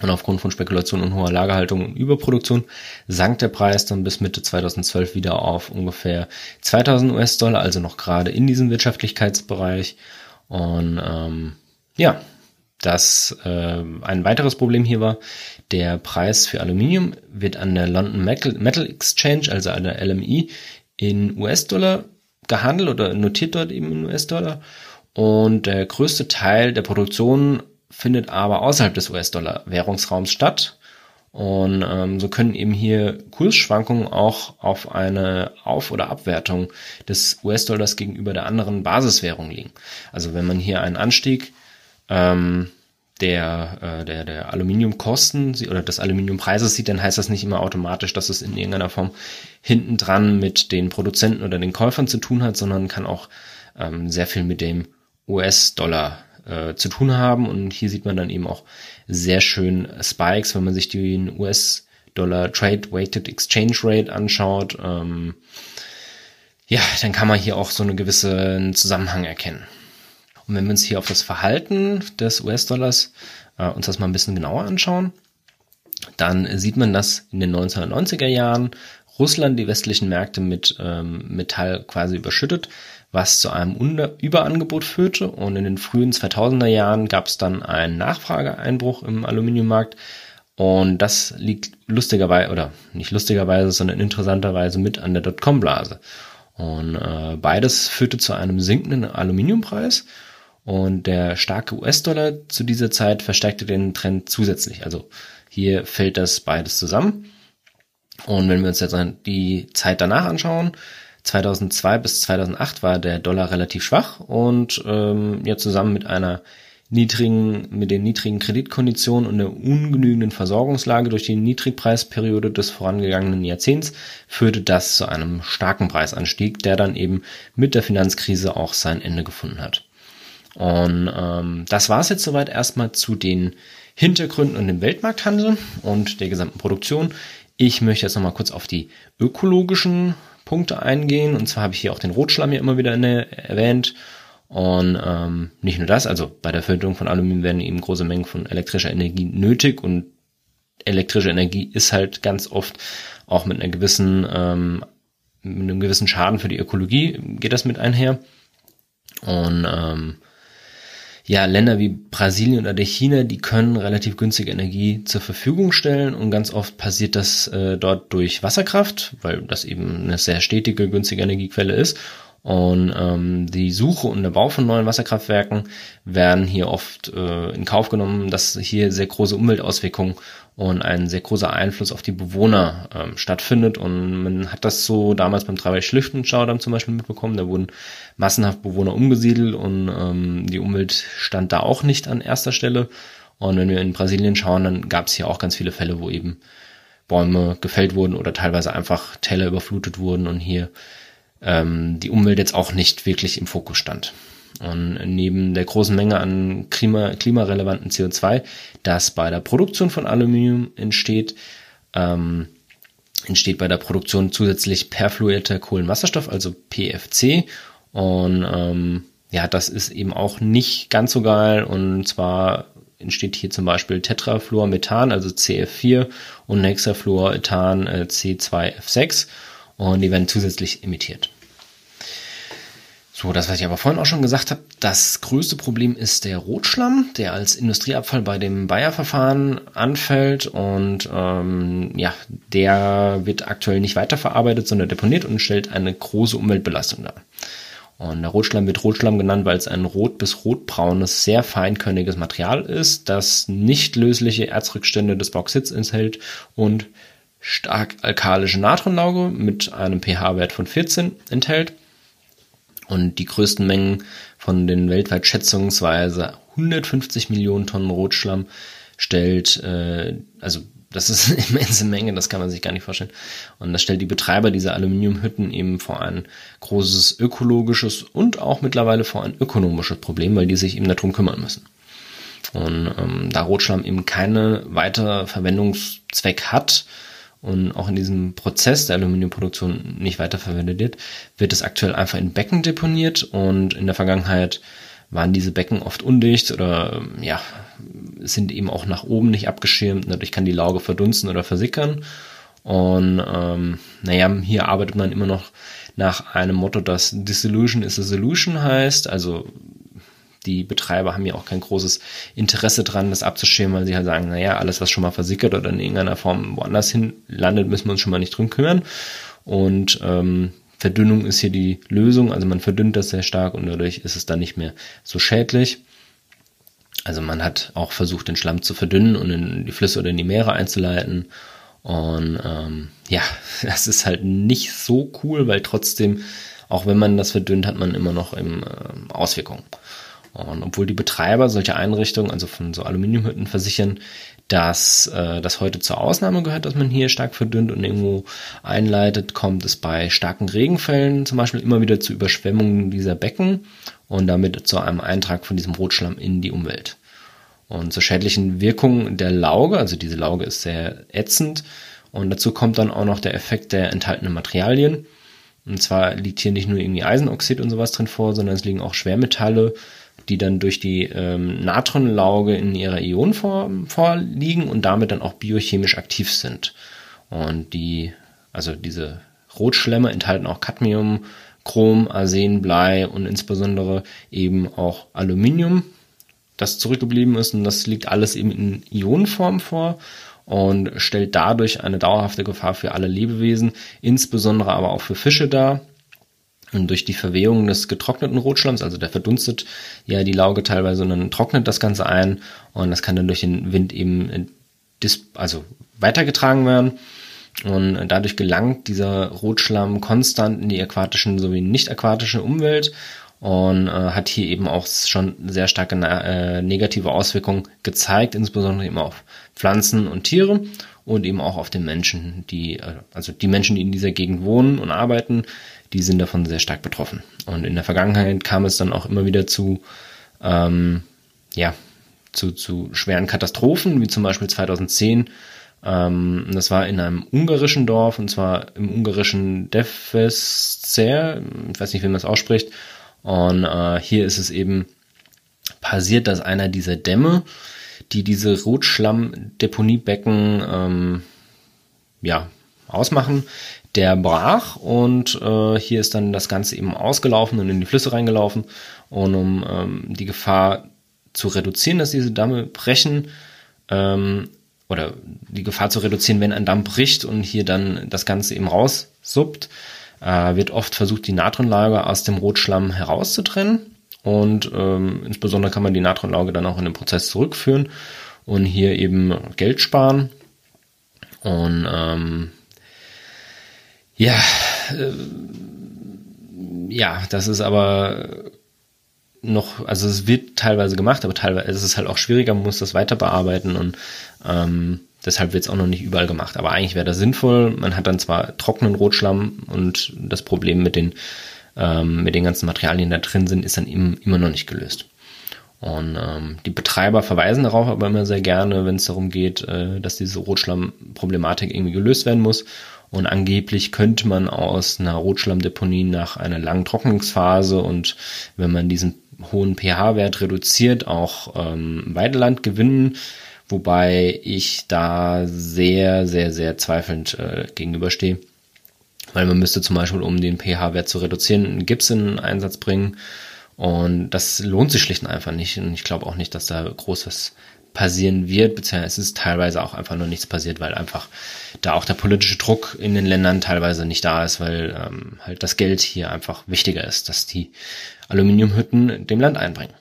Und aufgrund von Spekulation und hoher Lagerhaltung und Überproduktion sank der Preis dann bis Mitte 2012 wieder auf ungefähr $2.000, also noch gerade in diesem Wirtschaftlichkeitsbereich. Und ein weiteres Problem hier war, der Preis für Aluminium wird an der London Metal Exchange, also an der LME, in US-Dollar gehandelt oder notiert dort eben in US-Dollar. Und der größte Teil der Produktion findet aber außerhalb des US-Dollar-Währungsraums statt. Und so können eben hier Kursschwankungen auch auf eine Auf- oder Abwertung des US-Dollars gegenüber der anderen Basiswährung liegen. Also wenn man hier einen Anstieg der Aluminiumkosten oder des Aluminiumpreises sieht, dann heißt das nicht immer automatisch, dass es in irgendeiner Form hinten dran mit den Produzenten oder den Käufern zu tun hat, sondern kann auch sehr viel mit dem US-Dollar zu tun haben. Und hier sieht man dann eben auch sehr schön Spikes, wenn man sich den US-Dollar Trade-Weighted Exchange Rate anschaut. Dann kann man hier auch so einen gewissen Zusammenhang erkennen. Und wenn wir uns hier auf das Verhalten des US-Dollars uns das mal ein bisschen genauer anschauen, dann sieht man, dass in den 1990er Jahren Russland die westlichen Märkte mit Metall quasi überschüttet, was zu einem Überangebot führte. Und in den frühen 2000er Jahren gab es dann einen Nachfrageeinbruch im Aluminiummarkt. Und das liegt lustigerweise, oder nicht lustigerweise, sondern interessanterweise mit an der Dotcom-Blase. Und beides führte zu einem sinkenden Aluminiumpreis. Und der starke US-Dollar zu dieser Zeit verstärkte den Trend zusätzlich. Also hier fällt das beides zusammen. Und wenn wir uns jetzt die Zeit danach anschauen, 2002 bis 2008 war der Dollar relativ schwach. Und zusammen mit den niedrigen Kreditkonditionen und der ungenügenden Versorgungslage durch die Niedrigpreisperiode des vorangegangenen Jahrzehnts führte das zu einem starken Preisanstieg, der dann eben mit der Finanzkrise auch sein Ende gefunden hat. Und das war es jetzt soweit erstmal zu den Hintergründen und dem Weltmarkthandel und der gesamten Produktion. Ich möchte jetzt nochmal kurz auf die ökologischen Punkte eingehen. Und zwar habe ich hier auch den Rotschlamm hier immer wieder erwähnt. Und nicht nur das, also bei der Verhüttung von Aluminium werden eben große Mengen von elektrischer Energie nötig. Und elektrische Energie ist halt ganz oft auch mit einem gewissen Schaden für die Ökologie geht das mit einher. Und Länder wie Brasilien oder China, die können relativ günstige Energie zur Verfügung stellen, und ganz oft passiert das dort durch Wasserkraft, weil das eben eine sehr stetige, günstige Energiequelle ist. Und die Suche und der Bau von neuen Wasserkraftwerken werden hier oft in Kauf genommen, dass hier sehr große Umweltauswirkungen und ein sehr großer Einfluss auf die Bewohner stattfindet. Und man hat das so damals beim Traberich-Schliftenschaudamm zum Beispiel mitbekommen. Da wurden massenhaft Bewohner umgesiedelt und die Umwelt stand da auch nicht an erster Stelle. Und wenn wir in Brasilien schauen, dann gab es hier auch ganz viele Fälle, wo eben Bäume gefällt wurden oder teilweise einfach Täler überflutet wurden und hier die Umwelt jetzt auch nicht wirklich im Fokus stand. Und neben der großen Menge an klimarelevanten CO2, das bei der Produktion von Aluminium entsteht, entsteht bei der Produktion zusätzlich perfluorierter Kohlenwasserstoff, also PFC. Und das ist eben auch nicht ganz so geil. Und zwar entsteht hier zum Beispiel Tetrafluormethan, also CF4, und Hexafluorethan, C2F6. Und die werden zusätzlich emittiert. So, das, was ich aber vorhin auch schon gesagt habe, das größte Problem ist der Rotschlamm, der als Industrieabfall bei dem Bayer-Verfahren anfällt. Und der wird aktuell nicht weiterverarbeitet, sondern deponiert und stellt eine große Umweltbelastung dar. Und der Rotschlamm wird Rotschlamm genannt, weil es ein rot- bis rotbraunes, sehr feinkörniges Material ist, das nicht lösliche Erzrückstände des Bauxits enthält und stark alkalische Natronlauge mit einem pH-Wert von 14 enthält. Und die größten Mengen von den weltweit schätzungsweise 150 Millionen Tonnen Rotschlamm stellt, das ist eine immense Menge, das kann man sich gar nicht vorstellen. Und das stellt die Betreiber dieser Aluminiumhütten eben vor ein großes ökologisches und auch mittlerweile vor ein ökonomisches Problem, weil die sich eben darum kümmern müssen. Und da Rotschlamm eben keine weitere Verwendungszweck hat, und auch in diesem Prozess der Aluminiumproduktion nicht weiterverwendet wird es aktuell einfach in Becken deponiert, und in der Vergangenheit waren diese Becken oft undicht oder sind eben auch nach oben nicht abgeschirmt, dadurch kann die Lauge verdunsten oder versickern. Und hier arbeitet man immer noch nach einem Motto, das Dissolution is a Solution heißt, also die Betreiber haben ja auch kein großes Interesse dran, das abzuschirmen, weil sie halt sagen, alles, was schon mal versickert oder in irgendeiner Form woanders hin landet, müssen wir uns schon mal nicht drum kümmern. Und Verdünnung ist hier die Lösung, also man verdünnt das sehr stark und dadurch ist es dann nicht mehr so schädlich. Also man hat auch versucht, den Schlamm zu verdünnen und in die Flüsse oder in die Meere einzuleiten. Und das ist halt nicht so cool, weil trotzdem, auch wenn man das verdünnt, hat man immer noch Auswirkungen. Und obwohl die Betreiber solcher Einrichtungen, also von so Aluminiumhütten, versichern, dass das heute zur Ausnahme gehört, dass man hier stark verdünnt und irgendwo einleitet, kommt es bei starken Regenfällen zum Beispiel immer wieder zu Überschwemmungen dieser Becken und damit zu einem Eintrag von diesem Rotschlamm in die Umwelt. Und zur schädlichen Wirkung der Lauge, also diese Lauge ist sehr ätzend, und dazu kommt dann auch noch der Effekt der enthaltenen Materialien. Und zwar liegt hier nicht nur irgendwie Eisenoxid und sowas drin vor, sondern es liegen auch Schwermetalle, die dann durch die Natronlauge in ihrer Ionenform vorliegen und damit dann auch biochemisch aktiv sind. Und diese Rotschlämme enthalten auch Cadmium, Chrom, Arsen, Blei und insbesondere eben auch Aluminium, das zurückgeblieben ist, und das liegt alles eben in Ionenform vor und stellt dadurch eine dauerhafte Gefahr für alle Lebewesen, insbesondere aber auch für Fische dar. Und durch die Verwehung des getrockneten Rotschlamms, also der verdunstet ja die Lauge teilweise und dann trocknet das Ganze ein, und das kann dann durch den Wind eben weitergetragen werden, und dadurch gelangt dieser Rotschlamm konstant in die aquatischen sowie nicht aquatische Umwelt und hat hier eben auch schon sehr starke negative Auswirkungen gezeigt, insbesondere eben auf Pflanzen und Tiere und eben auch auf den Menschen, die in dieser Gegend wohnen und arbeiten. Die sind davon sehr stark betroffen. Und in der Vergangenheit kam es dann auch immer wieder zu schweren Katastrophen, wie zum Beispiel 2010. Das war in einem ungarischen Dorf, und zwar im ungarischen Deveszer, ich weiß nicht, wie man das ausspricht. Und hier ist es eben passiert, dass einer dieser Dämme, die diese Rotschlammdeponiebecken ausmachen, der brach, und hier ist dann das Ganze eben ausgelaufen und in die Flüsse reingelaufen. Und um die Gefahr zu reduzieren, dass diese Dämme brechen, oder die Gefahr zu reduzieren, wenn ein Damm bricht und hier dann das Ganze eben raussuppt, wird oft versucht, die Natronlauge aus dem Rotschlamm herauszutrennen. Und insbesondere kann man die Natronlauge dann auch in den Prozess zurückführen und hier eben Geld sparen. Und das ist aber noch, also es wird teilweise gemacht, aber teilweise ist es halt auch schwieriger, man muss das weiter bearbeiten und deshalb wird es auch noch nicht überall gemacht. Aber eigentlich wäre das sinnvoll, man hat dann zwar trockenen Rotschlamm und das Problem mit den ganzen Materialien, die da drin sind, ist dann immer noch nicht gelöst. Und die Betreiber verweisen darauf aber immer sehr gerne, wenn es darum geht, dass diese Rotschlammproblematik irgendwie gelöst werden muss. Und angeblich könnte man aus einer Rotschlammdeponie nach einer langen Trocknungsphase und wenn man diesen hohen pH-Wert reduziert, auch Weideland gewinnen, wobei ich da sehr, sehr, sehr zweifelnd gegenüberstehe. Weil man müsste zum Beispiel, um den pH-Wert zu reduzieren, einen Gips in den Einsatz bringen. Und das lohnt sich schlicht und einfach nicht. Und ich glaube auch nicht, dass da groß was passieren wird. Beziehungsweise es ist teilweise auch einfach noch nichts passiert, weil einfach da auch der politische Druck in den Ländern teilweise nicht da ist, weil halt das Geld hier einfach wichtiger ist, dass die Aluminiumhütten dem Land einbringen.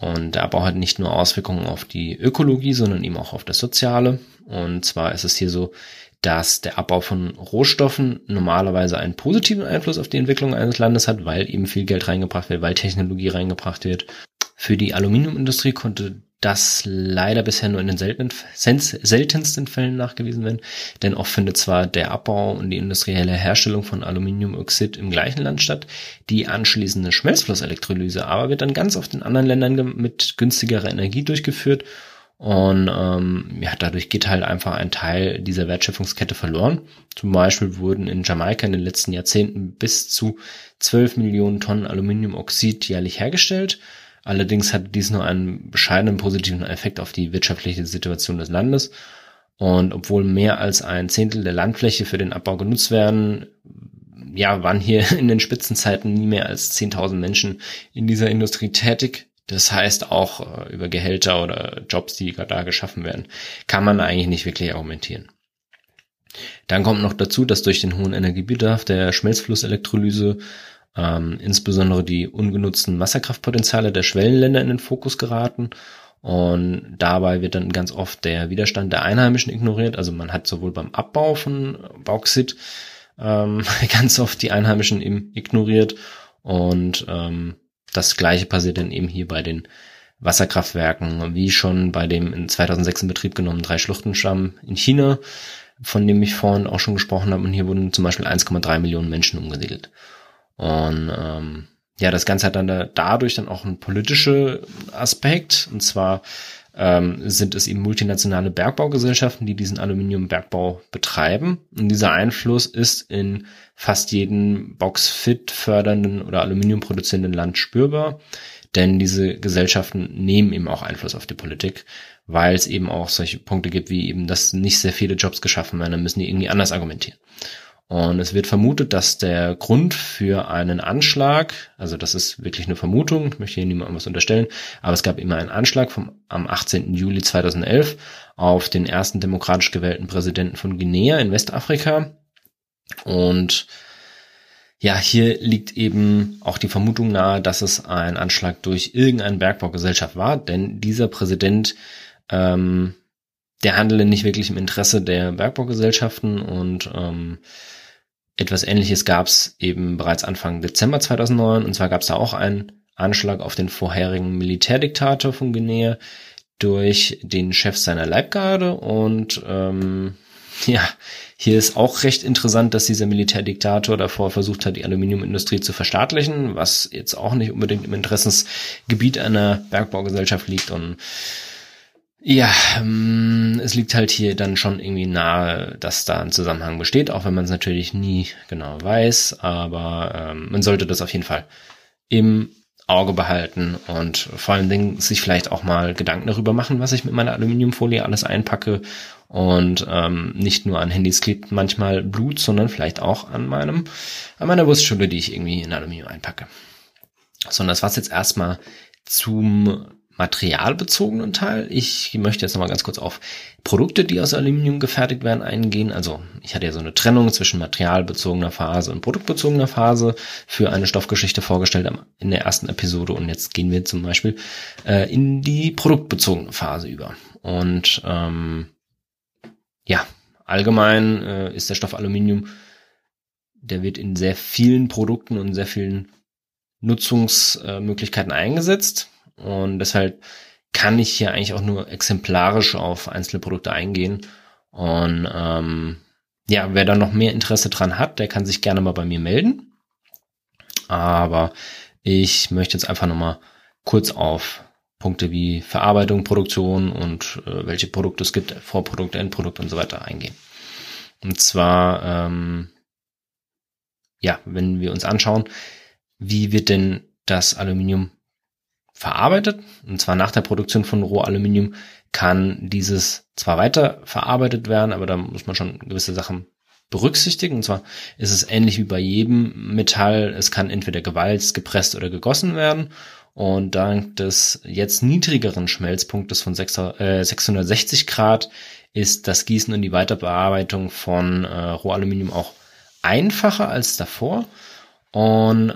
Und der Abbau hat nicht nur Auswirkungen auf die Ökologie, sondern eben auch auf das Soziale. Und zwar ist es hier so, dass der Abbau von Rohstoffen normalerweise einen positiven Einfluss auf die Entwicklung eines Landes hat, weil eben viel Geld reingebracht wird, weil Technologie reingebracht wird. Für die Aluminiumindustrie konnte das leider bisher nur in den seltensten Fällen nachgewiesen werden, denn oft findet zwar der Abbau und die industrielle Herstellung von Aluminiumoxid im gleichen Land statt, die anschließende Schmelzflusselektrolyse aber wird dann ganz oft in anderen Ländern mit günstigerer Energie durchgeführt. Und dadurch geht halt einfach ein Teil dieser Wertschöpfungskette verloren. Zum Beispiel wurden in Jamaika in den letzten Jahrzehnten bis zu 12 Millionen Tonnen Aluminiumoxid jährlich hergestellt. Allerdings hatte dies nur einen bescheidenen positiven Effekt auf die wirtschaftliche Situation des Landes. Und obwohl mehr als ein Zehntel der Landfläche für den Abbau genutzt werden, waren hier in den Spitzenzeiten nie mehr als 10.000 Menschen in dieser Industrie tätig. Das heißt, auch über Gehälter oder Jobs, die da geschaffen werden, kann man eigentlich nicht wirklich argumentieren. Dann kommt noch dazu, dass durch den hohen Energiebedarf der Schmelzflusselektrolyse insbesondere die ungenutzten Wasserkraftpotenziale der Schwellenländer in den Fokus geraten. Und dabei wird dann ganz oft der Widerstand der Einheimischen ignoriert. Also man hat sowohl beim Abbau von Bauxit ganz oft die Einheimischen eben ignoriert und das Gleiche passiert dann eben hier bei den Wasserkraftwerken, wie schon bei dem in 2006 in Betrieb genommenen 3-Schluchtenstamm in China, von dem ich vorhin auch schon gesprochen habe. Und hier wurden zum Beispiel 1,3 Millionen Menschen umgesiedelt. Und das Ganze hat dann dadurch dann auch einen politischen Aspekt. Und zwar sind es eben multinationale Bergbaugesellschaften, die diesen Aluminiumbergbau betreiben. Und dieser Einfluss ist in fast jedem Bauxit fördernden oder Aluminium produzierenden Land spürbar, denn diese Gesellschaften nehmen eben auch Einfluss auf die Politik, weil es eben auch solche Punkte gibt, wie eben, dass nicht sehr viele Jobs geschaffen werden, dann müssen die irgendwie anders argumentieren. Und es wird vermutet, dass der Grund für einen Anschlag, also das ist wirklich eine Vermutung, ich möchte hier niemandem was unterstellen, aber es gab immer einen Anschlag am 18. Juli 2011 auf den ersten demokratisch gewählten Präsidenten von Guinea in Westafrika. Und hier liegt eben auch die Vermutung nahe, dass es ein Anschlag durch irgendeine Bergbaugesellschaft war, denn dieser Präsident der handelt nicht wirklich im Interesse der Bergbaugesellschaften und etwas Ähnliches gab es eben bereits Anfang Dezember 2009 und zwar gab es da auch einen Anschlag auf den vorherigen Militärdiktator von Guinea durch den Chef seiner Leibgarde und hier ist auch recht interessant, dass dieser Militärdiktator davor versucht hat, die Aluminiumindustrie zu verstaatlichen, was jetzt auch nicht unbedingt im Interessensgebiet einer Bergbaugesellschaft liegt und es liegt halt hier dann schon irgendwie nahe, dass da ein Zusammenhang besteht, auch wenn man es natürlich nie genau weiß, aber man sollte das auf jeden Fall im Auge behalten und vor allen Dingen sich vielleicht auch mal Gedanken darüber machen, was ich mit meiner Aluminiumfolie alles einpacke und nicht nur an Handys klebt manchmal Blut, sondern vielleicht auch an meiner Wurstschule, die ich irgendwie in Aluminium einpacke. Sondern das war's jetzt erstmal zum materialbezogenen Teil. Ich möchte jetzt nochmal ganz kurz auf Produkte, die aus Aluminium gefertigt werden, eingehen. Also ich hatte ja so eine Trennung zwischen materialbezogener Phase und produktbezogener Phase für eine Stoffgeschichte vorgestellt in der ersten Episode. Und jetzt gehen wir zum Beispiel in die produktbezogene Phase über. Und allgemein ist der Stoff Aluminium, der wird in sehr vielen Produkten und sehr vielen Nutzungsmöglichkeiten eingesetzt. Und deshalb kann ich hier eigentlich auch nur exemplarisch auf einzelne Produkte eingehen. Und wer da noch mehr Interesse dran hat, der kann sich gerne mal bei mir melden. Aber ich möchte jetzt einfach nochmal kurz auf Punkte wie Verarbeitung, Produktion und welche Produkte es gibt, Vorprodukt, Endprodukt und so weiter eingehen. Und zwar, wenn wir uns anschauen, wie wird denn das Aluminium verarbeitet, und zwar nach der Produktion von Rohaluminium kann dieses zwar weiter verarbeitet werden, aber da muss man schon gewisse Sachen berücksichtigen. Und zwar ist es ähnlich wie bei jedem Metall, es kann entweder gewalzt, gepresst oder gegossen werden, und dank des jetzt niedrigeren Schmelzpunktes von 660 Grad ist das Gießen und die Weiterbearbeitung von Rohaluminium auch einfacher als davor. Und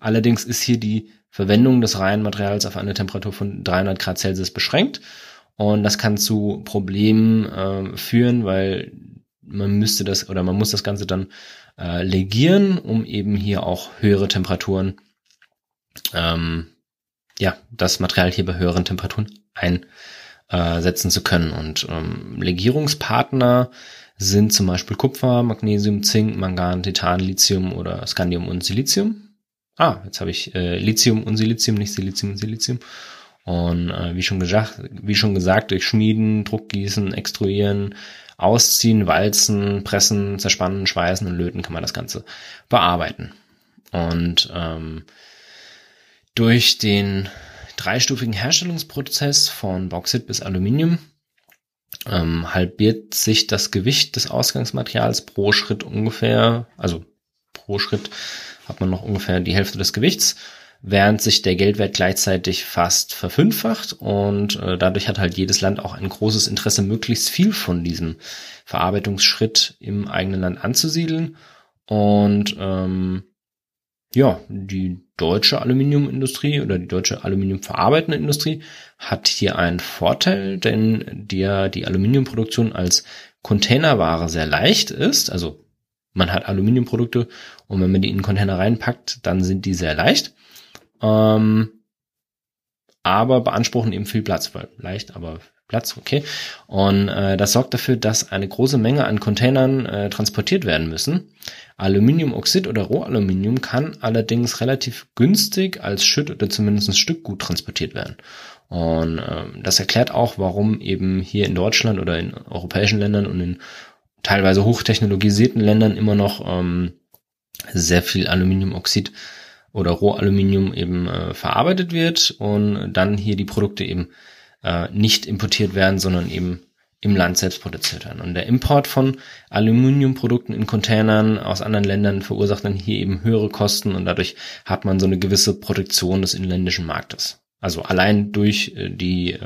allerdings ist hier die Verwendung des reinen Materials auf eine Temperatur von 300 Grad Celsius beschränkt, und das kann zu Problemen führen, weil man muss das Ganze dann legieren, um eben hier auch höhere Temperaturen, das Material hier bei höheren Temperaturen einsetzen zu können. Und Legierungspartner sind zum Beispiel Kupfer, Magnesium, Zink, Mangan, Titan, Lithium oder Scandium und Silizium. Jetzt habe ich Lithium und Silizium, nicht Silizium und Silizium. Und wie schon gesagt, durch Schmieden, Druckgießen, Extruieren, Ausziehen, Walzen, Pressen, Zerspannen, Schweißen und Löten kann man das Ganze bearbeiten. Und durch den dreistufigen Herstellungsprozess von Bauxit bis Aluminium halbiert sich das Gewicht des Ausgangsmaterials pro Schritt ungefähr, also pro Schritt hat man noch ungefähr die Hälfte des Gewichts, während sich der Geldwert gleichzeitig fast verfünffacht, und dadurch hat halt jedes Land auch ein großes Interesse, möglichst viel von diesem Verarbeitungsschritt im eigenen Land anzusiedeln. Und die deutsche Aluminiumindustrie oder die deutsche aluminiumverarbeitende Industrie hat hier einen Vorteil, denn die Aluminiumproduktion als Containerware sehr leicht ist, also man hat Aluminiumprodukte, und wenn man die in den Container reinpackt, dann sind die sehr leicht, aber beanspruchen eben viel Platz, weil leicht, aber Platz, okay. Und das sorgt dafür, dass eine große Menge an Containern transportiert werden müssen. Aluminiumoxid oder Rohaluminium kann allerdings relativ günstig als Schütt oder zumindest ein Stückgut transportiert werden. Und das erklärt auch, warum eben hier in Deutschland oder in europäischen Ländern und in teilweise hochtechnologisierten Ländern immer noch sehr viel Aluminiumoxid oder Rohaluminium eben verarbeitet wird und dann hier die Produkte eben nicht importiert werden, sondern eben im Land selbst produziert werden. Und der Import von Aluminiumprodukten in Containern aus anderen Ländern verursacht dann hier eben höhere Kosten, und dadurch hat man so eine gewisse Protektion des inländischen Marktes. Also allein durch die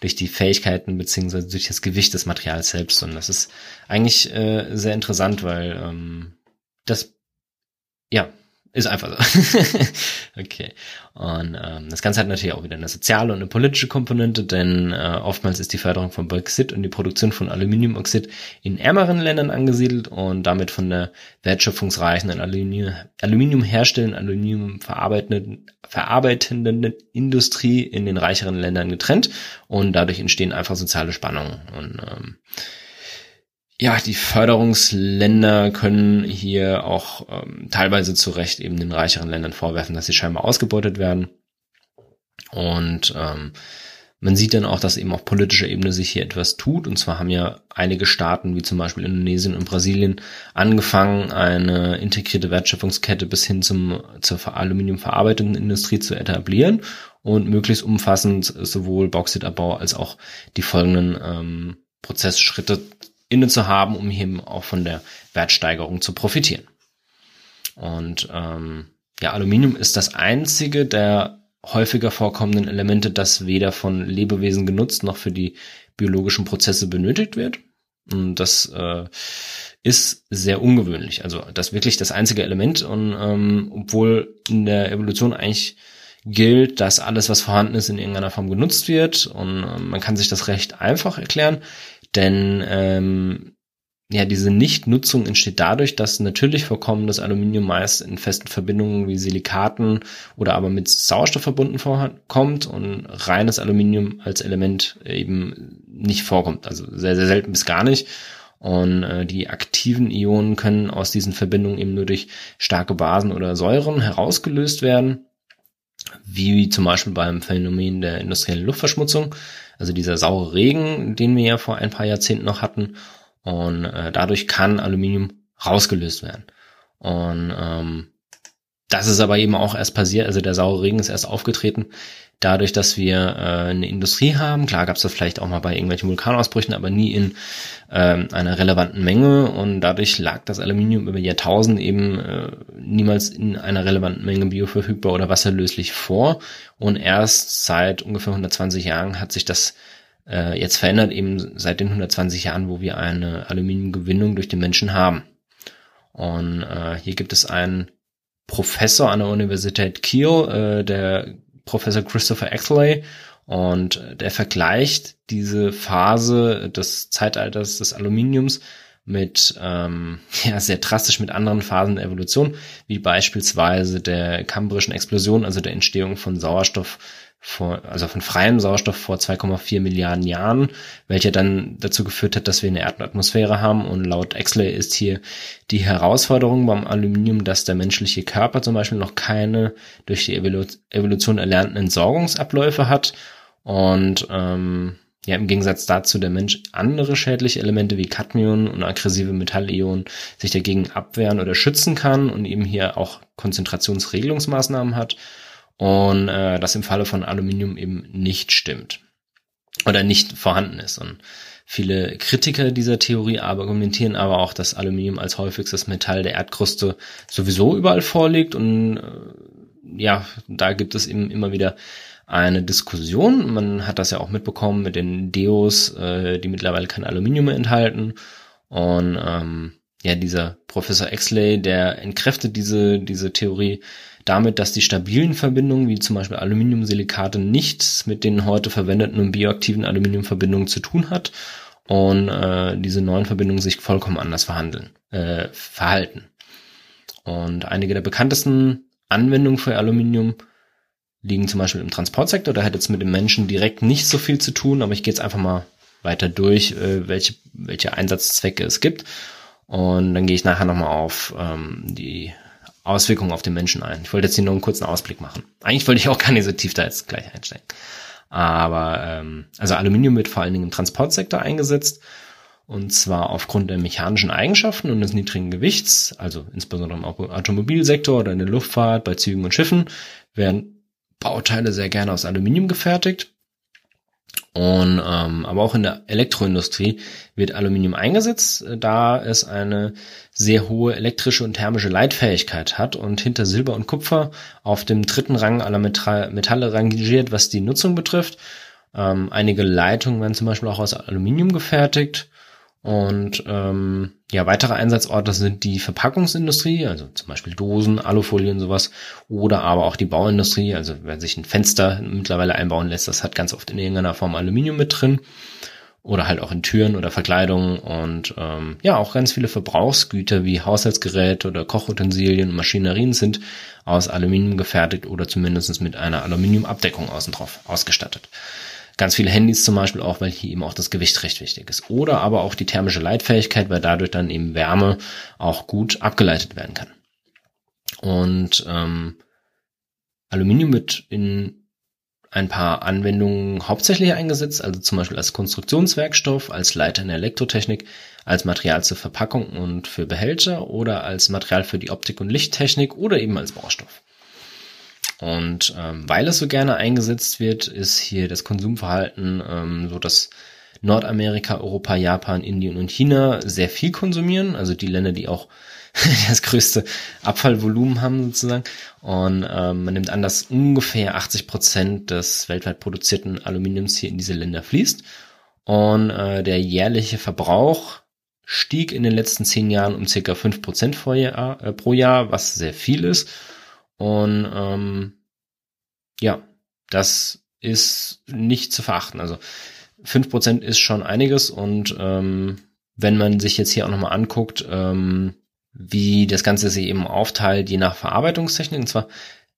durch die Fähigkeiten beziehungsweise durch das Gewicht des Materials selbst. Und das ist eigentlich sehr interessant, weil ist einfach so. Okay. Und das Ganze hat natürlich auch wieder eine soziale und eine politische Komponente, denn oftmals ist die Förderung von Bauxit und die Produktion von Aluminiumoxid in ärmeren Ländern angesiedelt und damit von der wertschöpfungsreichen Aluminium herstellenden, Aluminium verarbeitenden Industrie in den reicheren Ländern getrennt, und dadurch entstehen einfach soziale Spannungen. Und die Förderungsländer können hier auch teilweise zu Recht eben den reicheren Ländern vorwerfen, dass sie scheinbar ausgebeutet werden. Und man sieht dann auch, dass eben auf politischer Ebene sich hier etwas tut. Und zwar haben ja einige Staaten, wie zum Beispiel Indonesien und Brasilien, angefangen, eine integrierte Wertschöpfungskette bis hin zur aluminiumverarbeitenden Industrie zu etablieren und möglichst umfassend sowohl Bauxitabbau als auch die folgenden Prozessschritte inne zu haben, um eben auch von der Wertsteigerung zu profitieren. Und Ja, Aluminium ist das einzige der häufiger vorkommenden Elemente, das weder von Lebewesen genutzt noch für die biologischen Prozesse benötigt wird. Und das ist sehr ungewöhnlich. Also das ist wirklich das einzige Element. Und obwohl in der Evolution eigentlich gilt, dass alles, was vorhanden ist, in irgendeiner Form genutzt wird. Und man kann sich das recht einfach erklären, denn diese Nichtnutzung entsteht dadurch, dass natürlich vorkommendes Aluminium meist in festen Verbindungen wie Silikaten oder aber mit Sauerstoff verbunden vorkommt und reines Aluminium als Element eben nicht vorkommt, also sehr, sehr selten bis gar nicht. Und die aktiven Ionen können aus diesen Verbindungen eben nur durch starke Basen oder Säuren herausgelöst werden, wie zum Beispiel beim Phänomen der industriellen Luftverschmutzung, also dieser saure Regen, den wir ja vor ein paar Jahrzehnten noch hatten. Und dadurch kann Aluminium rausgelöst werden. Und das ist aber eben auch erst passiert, also der saure Regen ist erst aufgetreten, dadurch, dass wir eine Industrie haben. Klar gab es das vielleicht auch mal bei irgendwelchen Vulkanausbrüchen, aber nie in einer relevanten Menge. Und dadurch lag das Aluminium über Jahrtausende eben niemals in einer relevanten Menge bioverfügbar oder wasserlöslich vor. Und erst seit ungefähr 120 Jahren hat sich das jetzt verändert, eben seit den 120 Jahren, wo wir eine Aluminiumgewinnung durch den Menschen haben. Und hier gibt es einen Professor an der Universität Kiel, der Professor Christopher Exley, und der vergleicht diese Phase des Zeitalters des Aluminiums mit sehr drastisch mit anderen Phasen der Evolution, wie beispielsweise der kambrischen Explosion, also der Entstehung von Sauerstoff, von freiem Sauerstoff vor 2,4 Milliarden Jahren, welcher dann dazu geführt hat, dass wir eine Erdatmosphäre haben. Und laut Exley ist hier die Herausforderung beim Aluminium, dass der menschliche Körper zum Beispiel noch keine durch die Evolution erlernten Entsorgungsabläufe hat und im Gegensatz dazu der Mensch andere schädliche Elemente wie Cadmium und aggressive Metallionen sich dagegen abwehren oder schützen kann und eben hier auch Konzentrationsregelungsmaßnahmen hat. Und das im Falle von Aluminium eben nicht stimmt oder nicht vorhanden ist. Und viele Kritiker dieser Theorie argumentieren aber auch, dass Aluminium als häufigstes Metall der Erdkruste sowieso überall vorliegt. Und da gibt es eben immer wieder eine Diskussion. Man hat das ja auch mitbekommen mit den Deos, die mittlerweile kein Aluminium mehr enthalten. Und dieser Professor Exley, der entkräftet diese Theorie damit, dass die stabilen Verbindungen wie zum Beispiel Aluminiumsilikate nichts mit den heute verwendeten und bioaktiven Aluminiumverbindungen zu tun hat und diese neuen Verbindungen sich vollkommen anders verhalten. Und einige der bekanntesten Anwendungen für Aluminium liegen zum Beispiel im Transportsektor. Da hat jetzt mit dem Menschen direkt nicht so viel zu tun, aber ich gehe jetzt einfach mal weiter durch, welche Einsatzzwecke es gibt. Und dann gehe ich nachher nochmal auf die Auswirkungen auf den Menschen ein. Ich wollte jetzt hier nur einen kurzen Ausblick machen. Eigentlich wollte ich auch gar nicht so tief da jetzt gleich einsteigen. Aber Aluminium wird vor allen Dingen im Transportsektor eingesetzt. Und zwar aufgrund der mechanischen Eigenschaften und des niedrigen Gewichts, also insbesondere im Automobilsektor oder in der Luftfahrt, bei Zügen und Schiffen, werden Bauteile sehr gerne aus Aluminium gefertigt. Und aber auch in der Elektroindustrie wird Aluminium eingesetzt, da es eine sehr hohe elektrische und thermische Leitfähigkeit hat und hinter Silber und Kupfer auf dem dritten Rang aller Metalle rangiert, was die Nutzung betrifft. Einige Leitungen werden zum Beispiel auch aus Aluminium gefertigt. Und weitere Einsatzorte sind die Verpackungsindustrie, also zum Beispiel Dosen, Alufolien, sowas, oder aber auch die Bauindustrie, also wenn sich ein Fenster mittlerweile einbauen lässt, das hat ganz oft in irgendeiner Form Aluminium mit drin, oder halt auch in Türen oder Verkleidung und auch ganz viele Verbrauchsgüter wie Haushaltsgeräte oder Kochutensilien und Maschinerien sind aus Aluminium gefertigt oder zumindest mit einer Aluminiumabdeckung außen drauf ausgestattet. Ganz viele Handys zum Beispiel auch, weil hier eben auch das Gewicht recht wichtig ist. Oder aber auch die thermische Leitfähigkeit, weil dadurch dann eben Wärme auch gut abgeleitet werden kann. Und Aluminium wird in ein paar Anwendungen hauptsächlich eingesetzt, also zum Beispiel als Konstruktionswerkstoff, als Leiter in der Elektrotechnik, als Material zur Verpackung und für Behälter oder als Material für die Optik- und Lichttechnik oder eben als Baustoff. Und weil es so gerne eingesetzt wird, ist hier das Konsumverhalten so, dass Nordamerika, Europa, Japan, Indien und China sehr viel konsumieren. Also die Länder, die auch das größte Abfallvolumen haben sozusagen. Und man nimmt an, dass ungefähr 80% des weltweit produzierten Aluminiums hier in diese Länder fließt. Und der jährliche Verbrauch stieg in den letzten 10 Jahren um ca. 5% pro Jahr, was sehr viel ist. Und ja, das ist nicht zu verachten. Also 5% ist schon einiges. Und wenn man sich jetzt hier auch nochmal anguckt, wie das Ganze sich eben aufteilt, je nach Verarbeitungstechnik, und zwar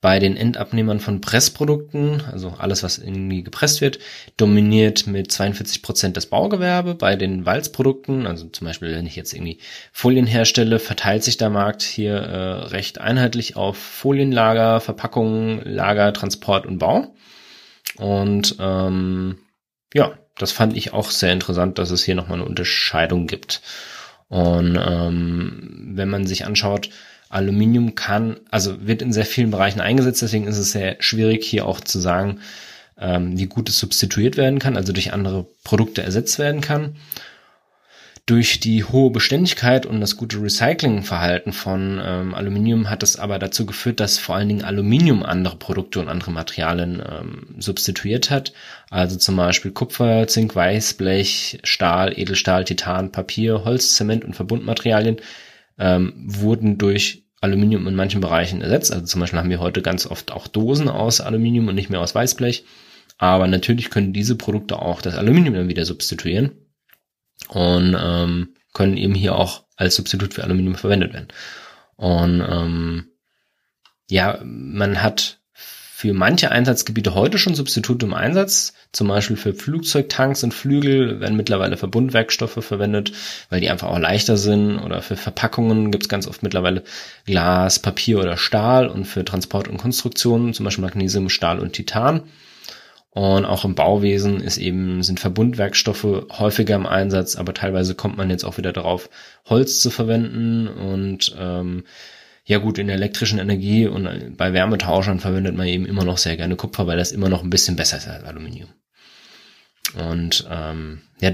bei den Endabnehmern von Pressprodukten, also alles, was irgendwie gepresst wird, dominiert mit 42% das Baugewerbe. Bei den Walzprodukten, also zum Beispiel, wenn ich jetzt irgendwie Folien herstelle, verteilt sich der Markt hier recht einheitlich auf Folienlager, Verpackungen, Lager, Transport und Bau. Und ja, das fand ich auch sehr interessant, dass es hier nochmal eine Unterscheidung gibt. Und wenn man sich anschaut, Aluminium wird in sehr vielen Bereichen eingesetzt, deswegen ist es sehr schwierig, hier auch zu sagen, wie gut es substituiert werden kann, also durch andere Produkte ersetzt werden kann. Durch die hohe Beständigkeit und das gute Recyclingverhalten von Aluminium hat es aber dazu geführt, dass vor allen Dingen Aluminium andere Produkte und andere Materialien substituiert hat. Also zum Beispiel Kupfer, Zink, Weißblech, Stahl, Edelstahl, Titan, Papier, Holz, Zement und Verbundmaterialien wurden durch Aluminium in manchen Bereichen ersetzt. Also zum Beispiel haben wir heute ganz oft auch Dosen aus Aluminium und nicht mehr aus Weißblech. Aber natürlich können diese Produkte auch das Aluminium dann wieder substituieren und können eben hier auch als Substitut für Aluminium verwendet werden. Und ja, man hat für manche Einsatzgebiete heute schon Substitute im Einsatz, zum Beispiel für Flugzeugtanks und Flügel werden mittlerweile Verbundwerkstoffe verwendet, weil die einfach auch leichter sind, oder für Verpackungen gibt es ganz oft mittlerweile Glas, Papier oder Stahl, und für Transport und Konstruktionen zum Beispiel Magnesium, Stahl und Titan. Und auch im Bauwesen sind Verbundwerkstoffe häufiger im Einsatz, aber teilweise kommt man jetzt auch wieder darauf, Holz zu verwenden. Und ja gut, in der elektrischen Energie und bei Wärmetauschern verwendet man eben immer noch sehr gerne Kupfer, weil das immer noch ein bisschen besser ist als Aluminium. Und ja,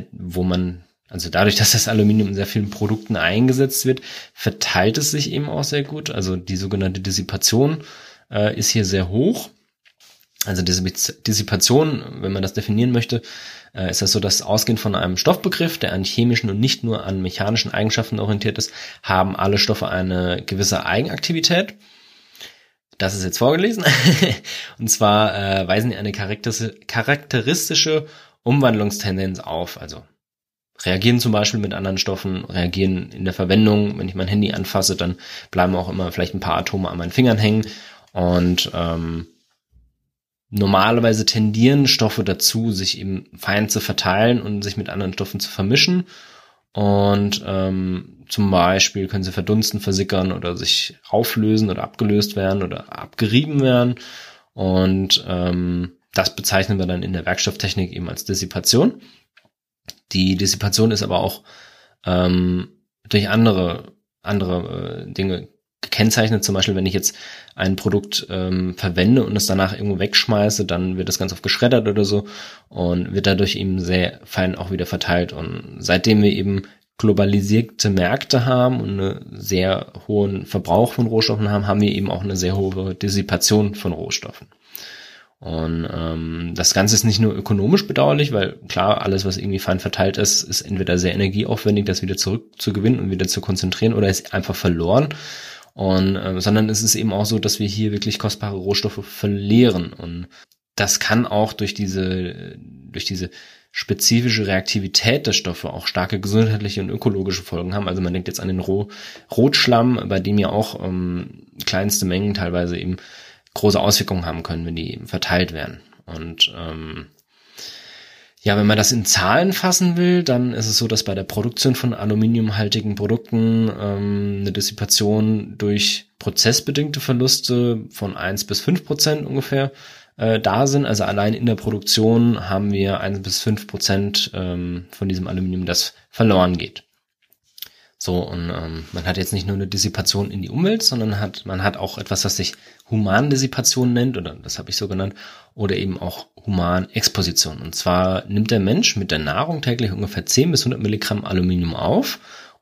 also dadurch, dass das Aluminium in sehr vielen Produkten eingesetzt wird, verteilt es sich eben auch sehr gut. Also die sogenannte Dissipation ist hier sehr hoch. Also Dissipation, wenn man das definieren möchte, ist das so, dass ausgehend von einem Stoffbegriff, der an chemischen und nicht nur an mechanischen Eigenschaften orientiert ist, haben alle Stoffe eine gewisse Eigenaktivität. Das ist jetzt vorgelesen. Und zwar weisen die eine charakteristische Umwandlungstendenz auf. Also reagieren zum Beispiel mit anderen Stoffen, reagieren in der Verwendung. Wenn ich mein Handy anfasse, dann bleiben auch immer vielleicht ein paar Atome an meinen Fingern hängen. Und normalerweise tendieren Stoffe dazu, sich eben fein zu verteilen und sich mit anderen Stoffen zu vermischen. Und zum Beispiel können sie verdunsten, versickern oder sich auflösen oder abgelöst werden oder abgerieben werden. Und das bezeichnen wir dann in der Werkstofftechnik eben als Dissipation. Die Dissipation ist aber auch durch andere Dinge gekennzeichnet. Zum Beispiel, wenn ich jetzt ein Produkt verwende und es danach irgendwo wegschmeiße, dann wird das ganz oft geschreddert oder so und wird dadurch eben sehr fein auch wieder verteilt. Und seitdem wir eben globalisierte Märkte haben und einen sehr hohen Verbrauch von Rohstoffen haben, haben wir eben auch eine sehr hohe Dissipation von Rohstoffen. Und das Ganze ist nicht nur ökonomisch bedauerlich, weil klar, alles, was irgendwie fein verteilt ist, ist entweder sehr energieaufwendig, das wieder zurückzugewinnen und wieder zu konzentrieren, oder ist einfach verloren. Und sondern es ist eben auch so, dass wir hier wirklich kostbare Rohstoffe verlieren. Und das kann auch durch diese spezifische Reaktivität der Stoffe auch starke gesundheitliche und ökologische Folgen haben. Also man denkt jetzt an den Rotschlamm, bei dem ja auch kleinste Mengen teilweise eben große Auswirkungen haben können, wenn die eben verteilt werden. Und ja, wenn man das in Zahlen fassen will, dann ist es so, dass bei der Produktion von aluminiumhaltigen Produkten eine Dissipation durch prozessbedingte Verluste von 1-5% ungefähr da sind. Also allein in der Produktion haben wir 1-5% von diesem Aluminium, das verloren geht. So, und man hat jetzt nicht nur eine Dissipation in die Umwelt, sondern man hat auch etwas, was sich Humandissipation nennt, oder das habe ich so genannt, oder eben auch Humanexposition. Und zwar nimmt der Mensch mit der Nahrung täglich ungefähr 10 bis 100 Milligramm Aluminium auf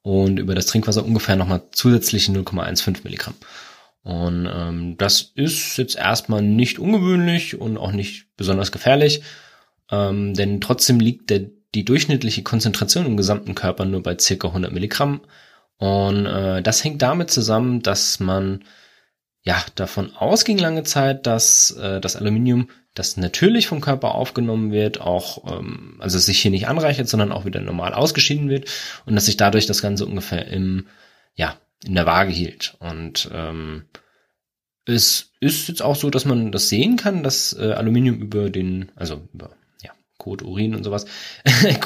und über das Trinkwasser ungefähr nochmal zusätzliche 0,15 Milligramm. Und das ist jetzt erstmal nicht ungewöhnlich und auch nicht besonders gefährlich, denn trotzdem liegt die durchschnittliche Konzentration im gesamten Körper nur bei ca. 100 Milligramm. Und das hängt damit zusammen, dass man davon ausging lange Zeit, dass das Aluminium, das natürlich vom Körper aufgenommen wird, auch also sich hier nicht anreichert, sondern auch wieder normal ausgeschieden wird und dass sich dadurch das Ganze ungefähr in der Waage hielt. Und es ist jetzt auch so, dass man das sehen kann, dass Aluminium über Kot, Urin und sowas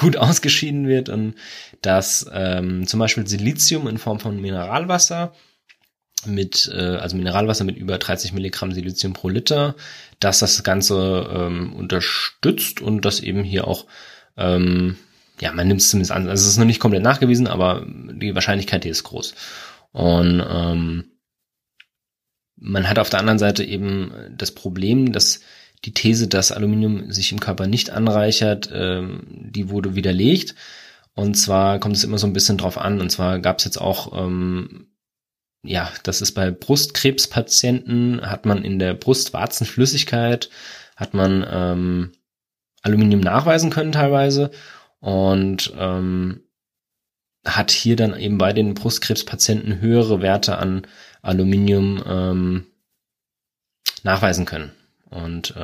gut ausgeschieden wird und dass zum Beispiel Silizium in Form von Mineralwasser mit über 30 Milligramm Silizium pro Liter, dass das Ganze unterstützt und dass eben hier auch, man nimmt es zumindest an, also es ist noch nicht komplett nachgewiesen, aber die Wahrscheinlichkeit hier ist groß. Und man hat auf der anderen Seite eben das Problem, dass die These, dass Aluminium sich im Körper nicht anreichert, die wurde widerlegt. Und zwar kommt es immer so ein bisschen drauf an. Und zwar gab es jetzt auch, das ist bei Brustkrebspatienten, hat man in der Brustwarzenflüssigkeit, hat man Aluminium nachweisen können teilweise. Und hat hier dann eben bei den Brustkrebspatienten höhere Werte an Aluminium nachweisen können. Und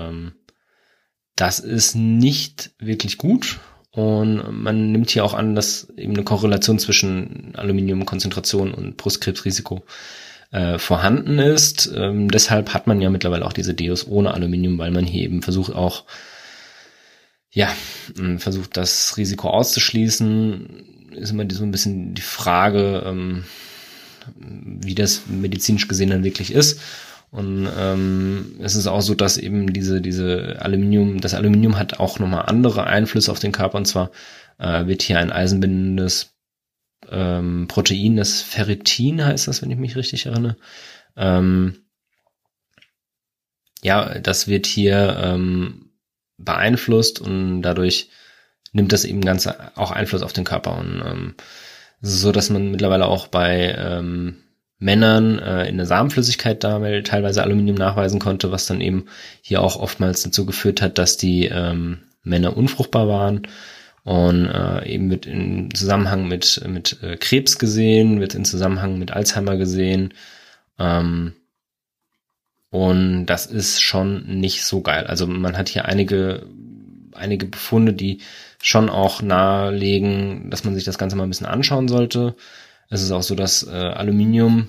das ist nicht wirklich gut und man nimmt hier auch an, dass eben eine Korrelation zwischen Aluminiumkonzentration und Brustkrebsrisiko vorhanden ist. Deshalb hat man ja mittlerweile auch diese Deos ohne Aluminium, weil man hier eben versucht auch, versucht das Risiko auszuschließen. Ist immer so ein bisschen die Frage, wie das medizinisch gesehen dann wirklich ist. Und es ist auch so, dass eben das Aluminium hat auch nochmal andere Einflüsse auf den Körper. Und zwar wird hier ein eisenbindendes Protein, das Ferritin heißt das, wenn ich mich richtig erinnere. Das wird hier beeinflusst und dadurch nimmt das eben ganz auch Einfluss auf den Körper. Und es ist so, dass man mittlerweile auch bei Männern in der Samenflüssigkeit damit teilweise Aluminium nachweisen konnte, was dann eben hier auch oftmals dazu geführt hat, dass die Männer unfruchtbar waren. Und eben wird im Zusammenhang mit Krebs gesehen, wird im Zusammenhang mit Alzheimer gesehen. Und das ist schon nicht so geil. Also man hat hier einige Befunde, die schon auch nahelegen, dass man sich das Ganze mal ein bisschen anschauen sollte. Es ist auch so, dass Aluminium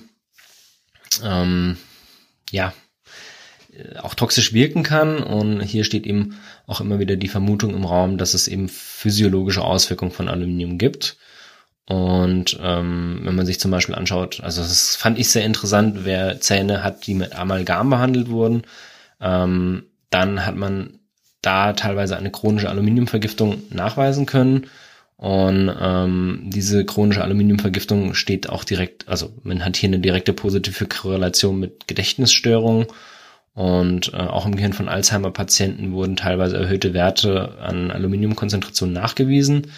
auch toxisch wirken kann und hier steht eben auch immer wieder die Vermutung im Raum, dass es eben physiologische Auswirkungen von Aluminium gibt. Und wenn man sich zum Beispiel anschaut, also das fand ich sehr interessant, wer Zähne hat, die mit Amalgam behandelt wurden, dann hat man da teilweise eine chronische Aluminiumvergiftung nachweisen können. Und diese chronische Aluminiumvergiftung steht auch direkt, also man hat hier eine direkte positive Korrelation mit Gedächtnisstörungen und auch im Gehirn von Alzheimer-Patienten wurden teilweise erhöhte Werte an Aluminiumkonzentrationen nachgewiesen.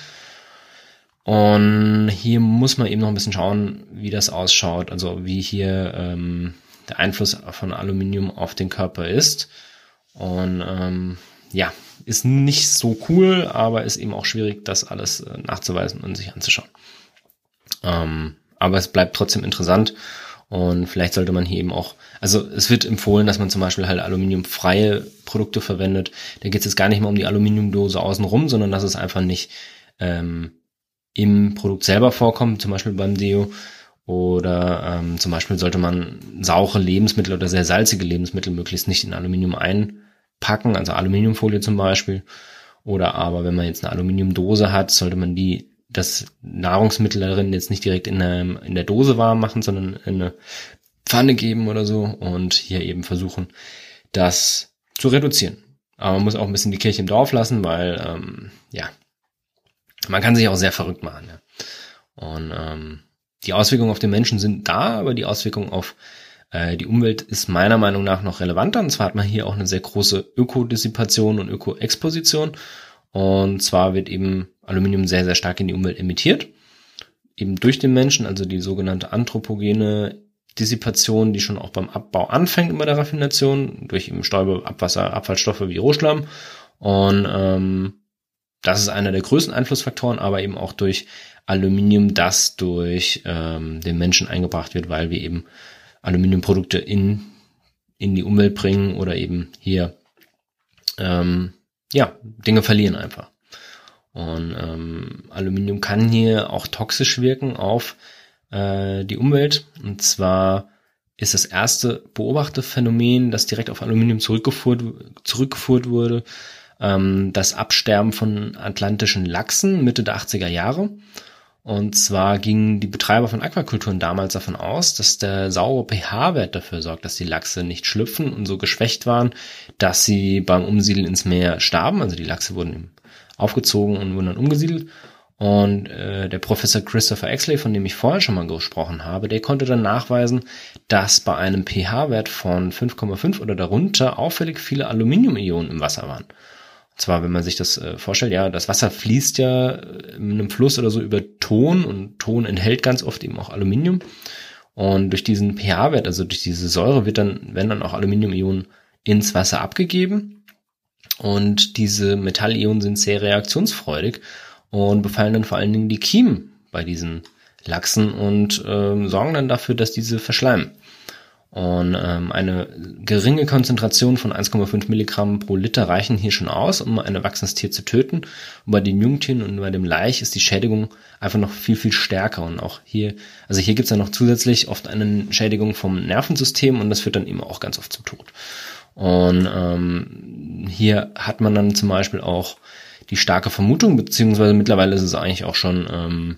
Und hier muss man eben noch ein bisschen schauen, wie das ausschaut, also wie hier der Einfluss von Aluminium auf den Körper ist. Und ist nicht so cool, aber ist eben auch schwierig, das alles nachzuweisen und sich anzuschauen. Aber es bleibt trotzdem interessant und vielleicht sollte man hier eben auch, also es wird empfohlen, dass man zum Beispiel halt aluminiumfreie Produkte verwendet. Da geht es jetzt gar nicht mal um die Aluminiumdose außenrum, sondern dass es einfach nicht im Produkt selber vorkommt, zum Beispiel beim Deo. Oder zum Beispiel sollte man saure Lebensmittel oder sehr salzige Lebensmittel möglichst nicht in Aluminium einpacken, also Aluminiumfolie zum Beispiel, oder aber wenn man jetzt eine Aluminiumdose hat, sollte man das Nahrungsmittel darin jetzt nicht direkt in der Dose warm machen, sondern in eine Pfanne geben oder so und hier eben versuchen, das zu reduzieren. Aber man muss auch ein bisschen die Kirche im Dorf lassen, weil, man kann sich auch sehr verrückt machen. Ja. Und die Auswirkungen auf den Menschen sind da, aber die Auswirkungen auf die Umwelt ist meiner Meinung nach noch relevanter. Und zwar hat man hier auch eine sehr große Ökodissipation und Ökoexposition. Und zwar wird eben Aluminium sehr, sehr stark in die Umwelt emittiert. eben durch den Menschen, also die sogenannte anthropogene Dissipation, die schon auch beim Abbau anfängt bei der Raffination, durch eben Stäube, Abwasser, Abfallstoffe wie Rohschlamm. Und das ist einer der größten Einflussfaktoren, aber eben auch durch Aluminium, das durch den Menschen eingebracht wird, weil wir eben Aluminiumprodukte in die Umwelt bringen oder eben hier Dinge verlieren einfach. Und Aluminium kann hier auch toxisch wirken auf die Umwelt. Und zwar ist das erste beobachtete Phänomen, das direkt auf Aluminium zurückgeführt wurde, das Absterben von atlantischen Lachsen Mitte der 80er Jahre. Und zwar gingen die Betreiber von Aquakulturen damals davon aus, dass der saure pH-Wert dafür sorgt, dass die Lachse nicht schlüpfen und so geschwächt waren, dass sie beim Umsiedeln ins Meer starben. Also die Lachse wurden eben aufgezogen und wurden dann umgesiedelt. Und der Professor Christopher Exley, von dem ich vorher schon mal gesprochen habe, der konnte dann nachweisen, dass bei einem pH-Wert von 5,5 oder darunter auffällig viele Aluminiumionen im Wasser waren. Und zwar, wenn man sich das vorstellt, ja, das Wasser fließt ja in einem Fluss oder so über Ton und Ton enthält ganz oft eben auch Aluminium. Und durch diesen pH-Wert, also durch diese Säure, werden dann auch Aluminiumionen ins Wasser abgegeben. Und diese Metallionen sind sehr reaktionsfreudig und befallen dann vor allen Dingen die Kiemen bei diesen Lachsen und sorgen dann dafür, dass diese verschleimen. Und eine geringe Konzentration von 1,5 Milligramm pro Liter reichen hier schon aus, um ein erwachsenes Tier zu töten. Und bei den Jungtieren und bei dem Laich ist die Schädigung einfach noch viel, viel stärker. Und auch hier, also hier gibt's dann noch zusätzlich oft eine Schädigung vom Nervensystem und das führt dann eben auch ganz oft zum Tod. Und hier hat man dann zum Beispiel auch die starke Vermutung, beziehungsweise mittlerweile ist es eigentlich auch schon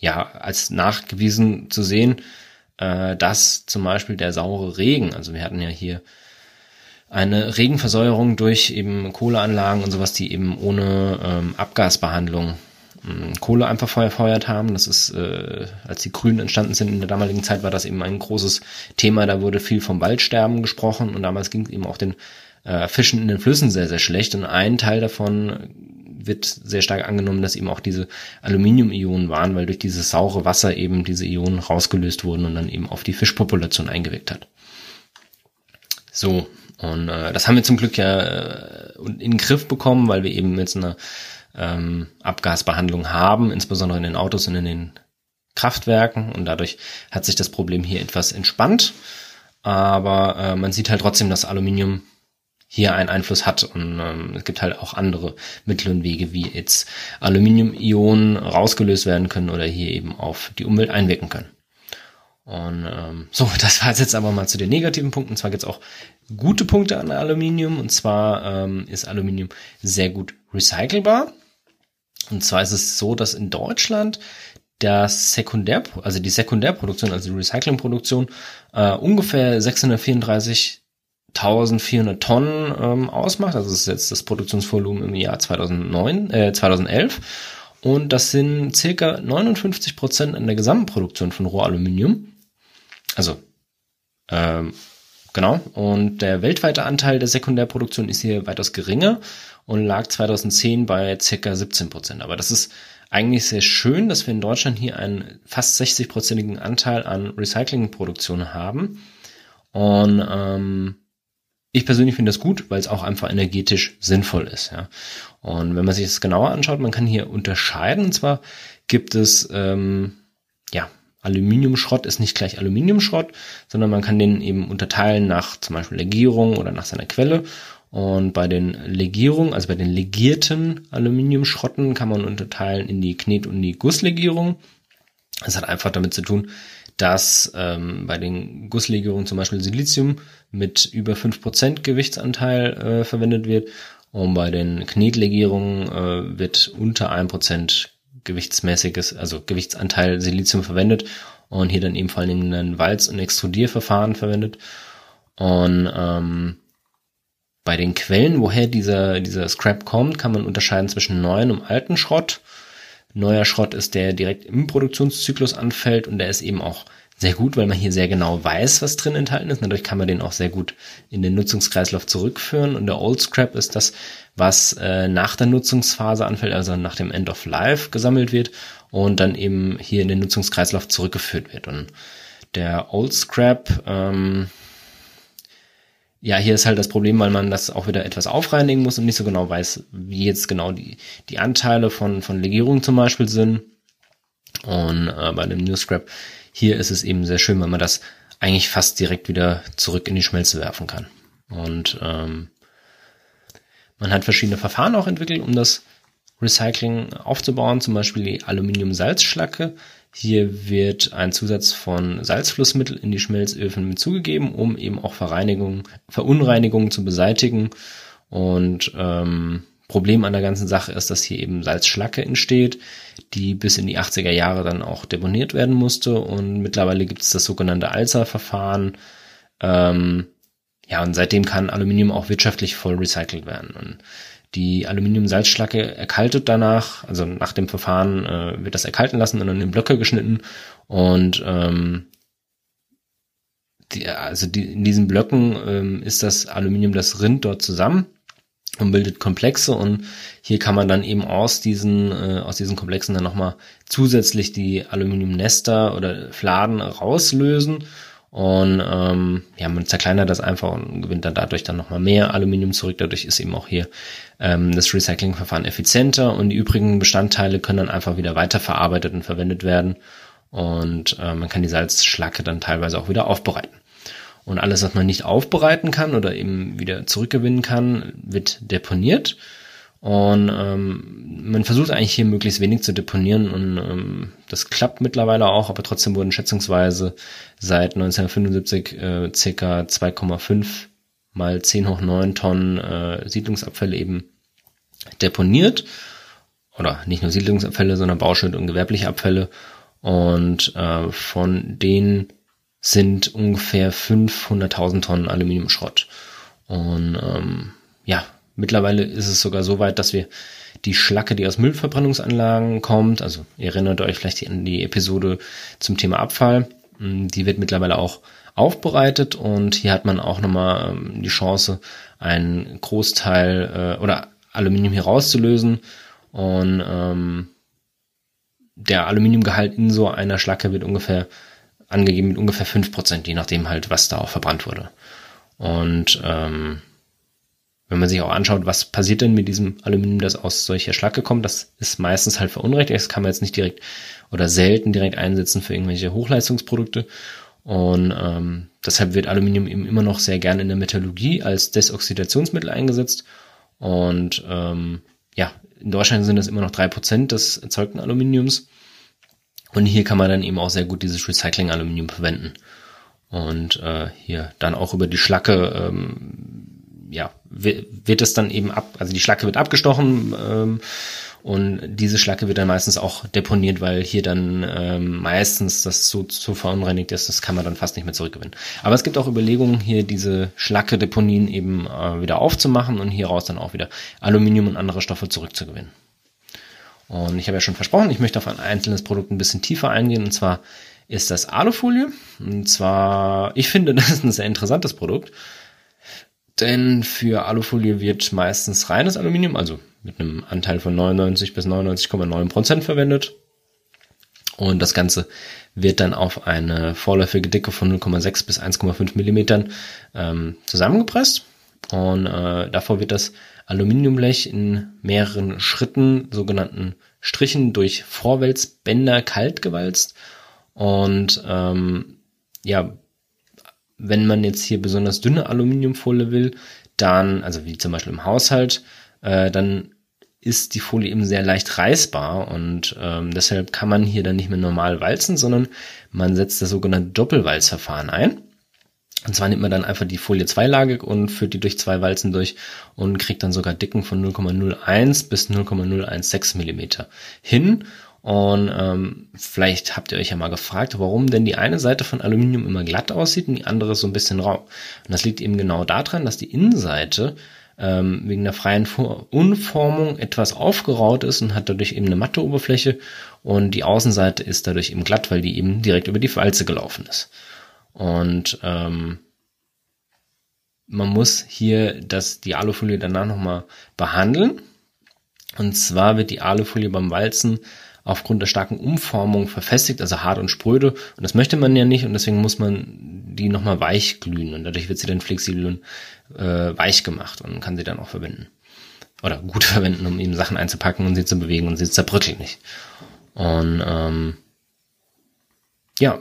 als nachgewiesen zu sehen, dass zum Beispiel der saure Regen, also wir hatten ja hier eine Regenversäuerung durch eben Kohleanlagen und sowas, die eben ohne Abgasbehandlung Kohle einfach verfeuert haben. Das ist, als die Grünen entstanden sind in der damaligen Zeit, war das eben ein großes Thema. Da wurde viel vom Waldsterben gesprochen und damals ging es eben auch den Fischen in den Flüssen sehr, sehr schlecht. Und ein Teil davon wird sehr stark angenommen, dass eben auch diese Aluminium-Ionen waren, weil durch dieses saure Wasser eben diese Ionen rausgelöst wurden und dann eben auf die Fischpopulation eingewirkt hat. So, und das haben wir zum Glück ja in den Griff bekommen, weil wir eben jetzt eine Abgasbehandlung haben, insbesondere in den Autos und in den Kraftwerken. Und dadurch hat sich das Problem hier etwas entspannt. Aber man sieht halt trotzdem, dass Aluminium hier einen Einfluss hat. Und es gibt halt auch andere Mittel und Wege, wie jetzt Aluminiumionen rausgelöst werden können oder hier eben auf die Umwelt einwirken können. Und das war jetzt aber mal zu den negativen Punkten. Und zwar gibt es auch gute Punkte an Aluminium. Und zwar ist Aluminium sehr gut recycelbar. Und zwar ist es so, dass in Deutschland die Sekundärproduktion, also die Recyclingproduktion, ungefähr 634.400 Tonnen ausmacht. Also das ist jetzt das Produktionsvolumen im Jahr 2011. Und das sind circa 59% an der gesamten Produktion von Rohaluminium. Also, genau. Und der weltweite Anteil der Sekundärproduktion ist hier weitaus geringer und lag 2010 bei circa 17%. Aber das ist eigentlich sehr schön, dass wir in Deutschland hier einen fast 60%igen Anteil an Recyclingproduktion haben. Und ich persönlich finde das gut, weil es auch einfach energetisch sinnvoll ist. Ja. Und wenn man sich das genauer anschaut, man kann hier unterscheiden. Und zwar gibt es, Aluminiumschrott ist nicht gleich Aluminiumschrott, sondern man kann den eben unterteilen nach zum Beispiel Legierung oder nach seiner Quelle. Und bei den Legierungen, also bei den legierten Aluminiumschrotten, kann man unterteilen in die Knet- und die Gusslegierung. Das hat einfach damit zu tun, dass bei den Gusslegierungen zum Beispiel Silizium mit über 5% Gewichtsanteil verwendet wird und bei den Knetlegierungen wird unter 1% Gewichtsanteil Silizium verwendet und hier dann eben vor allem ein Walz- und Extrudierverfahren verwendet. Und bei den Quellen, woher dieser Scrap kommt, kann man unterscheiden zwischen neuen und alten Schrott. Neuer Schrott ist, der direkt im Produktionszyklus anfällt und der ist eben auch sehr gut, weil man hier sehr genau weiß, was drin enthalten ist. Dadurch kann man den auch sehr gut in den Nutzungskreislauf zurückführen. Und der Old Scrap ist das, was nach der Nutzungsphase anfällt, also nach dem End of Life gesammelt wird und dann eben hier in den Nutzungskreislauf zurückgeführt wird. Und der Old Scrap, ja, hier ist halt das Problem, weil man das auch wieder etwas aufreinigen muss und nicht so genau weiß, wie jetzt genau die Anteile von Legierung zum Beispiel sind. Und bei dem New Scrap hier ist es eben sehr schön, weil man das eigentlich fast direkt wieder zurück in die Schmelze werfen kann. Und man hat verschiedene Verfahren auch entwickelt, um das Recycling aufzubauen, zum Beispiel die Aluminium-Salzschlacke. Hier wird ein Zusatz von Salzflussmittel in die Schmelzöfen hinzugegeben, um eben auch Verunreinigungen zu beseitigen. Und Problem an der ganzen Sache ist, dass hier eben Salzschlacke entsteht, die bis in die 80er Jahre dann auch deponiert werden musste. Und mittlerweile gibt es das sogenannte Alza-Verfahren. Ja, und seitdem kann Aluminium auch wirtschaftlich voll recycelt werden. Und die Aluminium-Salzschlacke erkaltet danach, also nach dem Verfahren wird das erkalten lassen und dann in Blöcke geschnitten. Und in diesen Blöcken ist das Aluminium, das rinnt dort zusammen und bildet Komplexe, und hier kann man dann eben aus diesen Komplexen dann nochmal zusätzlich die Aluminiumnester oder Fladen rauslösen, und man zerkleinert das einfach und gewinnt dann dadurch dann nochmal mehr Aluminium zurück. Dadurch ist eben auch hier das Recyclingverfahren effizienter, und die übrigen Bestandteile können dann einfach wieder weiterverarbeitet und verwendet werden, und man kann die Salzschlacke dann teilweise auch wieder aufbereiten. Und alles, was man nicht aufbereiten kann oder eben wieder zurückgewinnen kann, wird deponiert. Und man versucht eigentlich hier möglichst wenig zu deponieren, und das klappt mittlerweile auch, aber trotzdem wurden schätzungsweise seit 1975 ca. 2,5 mal 10 hoch 9 Tonnen Siedlungsabfälle eben deponiert. Oder nicht nur Siedlungsabfälle, sondern Bauschutt und gewerbliche Abfälle. Und von denen sind ungefähr 500.000 Tonnen Aluminiumschrott. Und mittlerweile ist es sogar so weit, dass wir die Schlacke, die aus Müllverbrennungsanlagen kommt, also ihr erinnert euch vielleicht an die Episode zum Thema Abfall, die wird mittlerweile auch aufbereitet, und hier hat man auch nochmal die Chance, einen Großteil oder Aluminium hier rauszulösen, und der Aluminiumgehalt in so einer Schlacke wird ungefähr angegeben mit ungefähr 5%, je nachdem halt, was da auch verbrannt wurde. Und wenn man sich auch anschaut, was passiert denn mit diesem Aluminium, das aus solcher Schlacke kommt, das ist meistens halt verunreinigt. Das kann man jetzt nicht direkt oder selten direkt einsetzen für irgendwelche Hochleistungsprodukte. Und deshalb wird Aluminium eben immer noch sehr gerne in der Metallurgie als Desoxidationsmittel eingesetzt. Und in Deutschland sind das immer noch 3% des erzeugten Aluminiums. Und hier kann man dann eben auch sehr gut dieses Recycling-Aluminium verwenden. Und hier dann auch über die Schlacke, wird es dann eben die Schlacke wird abgestochen, und diese Schlacke wird dann meistens auch deponiert, weil hier dann meistens das so verunreinigt ist, das kann man dann fast nicht mehr zurückgewinnen. Aber es gibt auch Überlegungen, hier diese Schlacke-Deponien eben wieder aufzumachen und hieraus dann auch wieder Aluminium und andere Stoffe zurückzugewinnen. Und ich habe ja schon versprochen, ich möchte auf ein einzelnes Produkt ein bisschen tiefer eingehen, und zwar ist das Alufolie. Und zwar, ich finde, das ist ein sehr interessantes Produkt, denn für Alufolie wird meistens reines Aluminium, also mit einem Anteil von 99 bis 99,9% verwendet. Und das Ganze wird dann auf eine vorläufige Dicke von 0,6 bis 1,5 Millimetern zusammengepresst. Und davor wird das Aluminiumblech in mehreren Schritten, sogenannten Strichen, durch Vorwälzbänder kalt gewalzt. Und wenn man jetzt hier besonders dünne Aluminiumfolie will, dann, also wie zum Beispiel im Haushalt, dann ist die Folie eben sehr leicht reißbar, und deshalb kann man hier dann nicht mehr normal walzen, sondern man setzt das sogenannte Doppelwalzverfahren ein. Und zwar nimmt man dann einfach die Folie zweilagig und führt die durch zwei Walzen durch und kriegt dann sogar Dicken von 0,01 bis 0,016 Millimeter hin. Und vielleicht habt ihr euch ja mal gefragt, warum denn die eine Seite von Aluminium immer glatt aussieht und die andere so ein bisschen rau. Und das liegt eben genau daran, dass die Innenseite wegen der freien Unformung etwas aufgeraut ist und hat dadurch eben eine matte Oberfläche, und die Außenseite ist dadurch eben glatt, weil die eben direkt über die Walze gelaufen ist. Und man muss hier die Alufolie danach nochmal behandeln. Und zwar wird die Alufolie beim Walzen aufgrund der starken Umformung verfestigt, also hart und spröde. Und das möchte man ja nicht, und deswegen muss man die nochmal weich glühen. Und dadurch wird sie dann flexibel und weich gemacht und kann sie dann auch verwenden. Oder gut verwenden, um eben Sachen einzupacken und sie zu bewegen, und sie zerbröckelt nicht. Und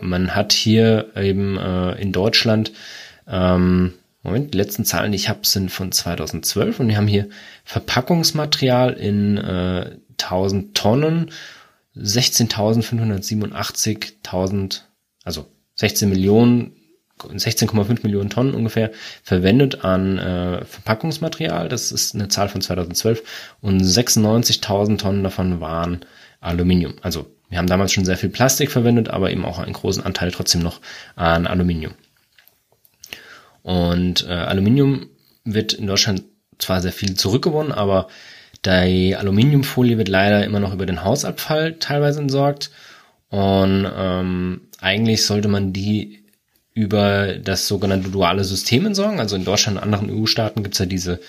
man hat hier eben in Deutschland die letzten Zahlen, die ich habe, sind von 2012, und wir haben hier Verpackungsmaterial in 1000 Tonnen, 16.587.000, also 16,5 Millionen Tonnen ungefähr, verwendet an Verpackungsmaterial. Das ist eine Zahl von 2012, und 96.000 Tonnen davon waren Aluminium. Also wir haben damals schon sehr viel Plastik verwendet, aber eben auch einen großen Anteil trotzdem noch an Aluminium. Und Aluminium wird in Deutschland zwar sehr viel zurückgewonnen, aber die Aluminiumfolie wird leider immer noch über den Hausabfall teilweise entsorgt. Und eigentlich sollte man die über das sogenannte duale System entsorgen. Also in Deutschland und anderen EU-Staaten gibt es ja diese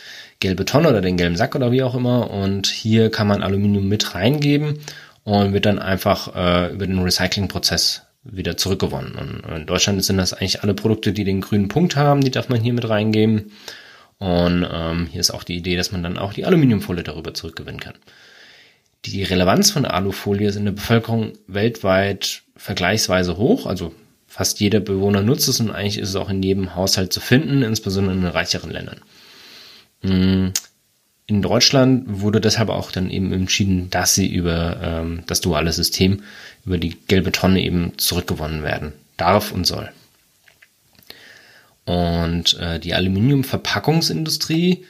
gelbe Tonne oder den gelben Sack oder wie auch immer. Und hier kann man Aluminium mit reingeben und wird dann einfach über den Recyclingprozess wieder zurückgewonnen. Und in Deutschland sind das eigentlich alle Produkte, die den grünen Punkt haben, die darf man hier mit reingeben. Und hier ist auch die Idee, dass man dann auch die Aluminiumfolie darüber zurückgewinnen kann. Die Relevanz von der Alufolie ist in der Bevölkerung weltweit vergleichsweise hoch. Also fast jeder Bewohner nutzt es, und eigentlich ist es auch in jedem Haushalt zu finden, insbesondere in den reicheren Ländern. In Deutschland wurde deshalb auch dann eben entschieden, dass sie über das duale System, über die gelbe Tonne eben zurückgewonnen werden darf und soll. Und die Aluminiumverpackungsindustrie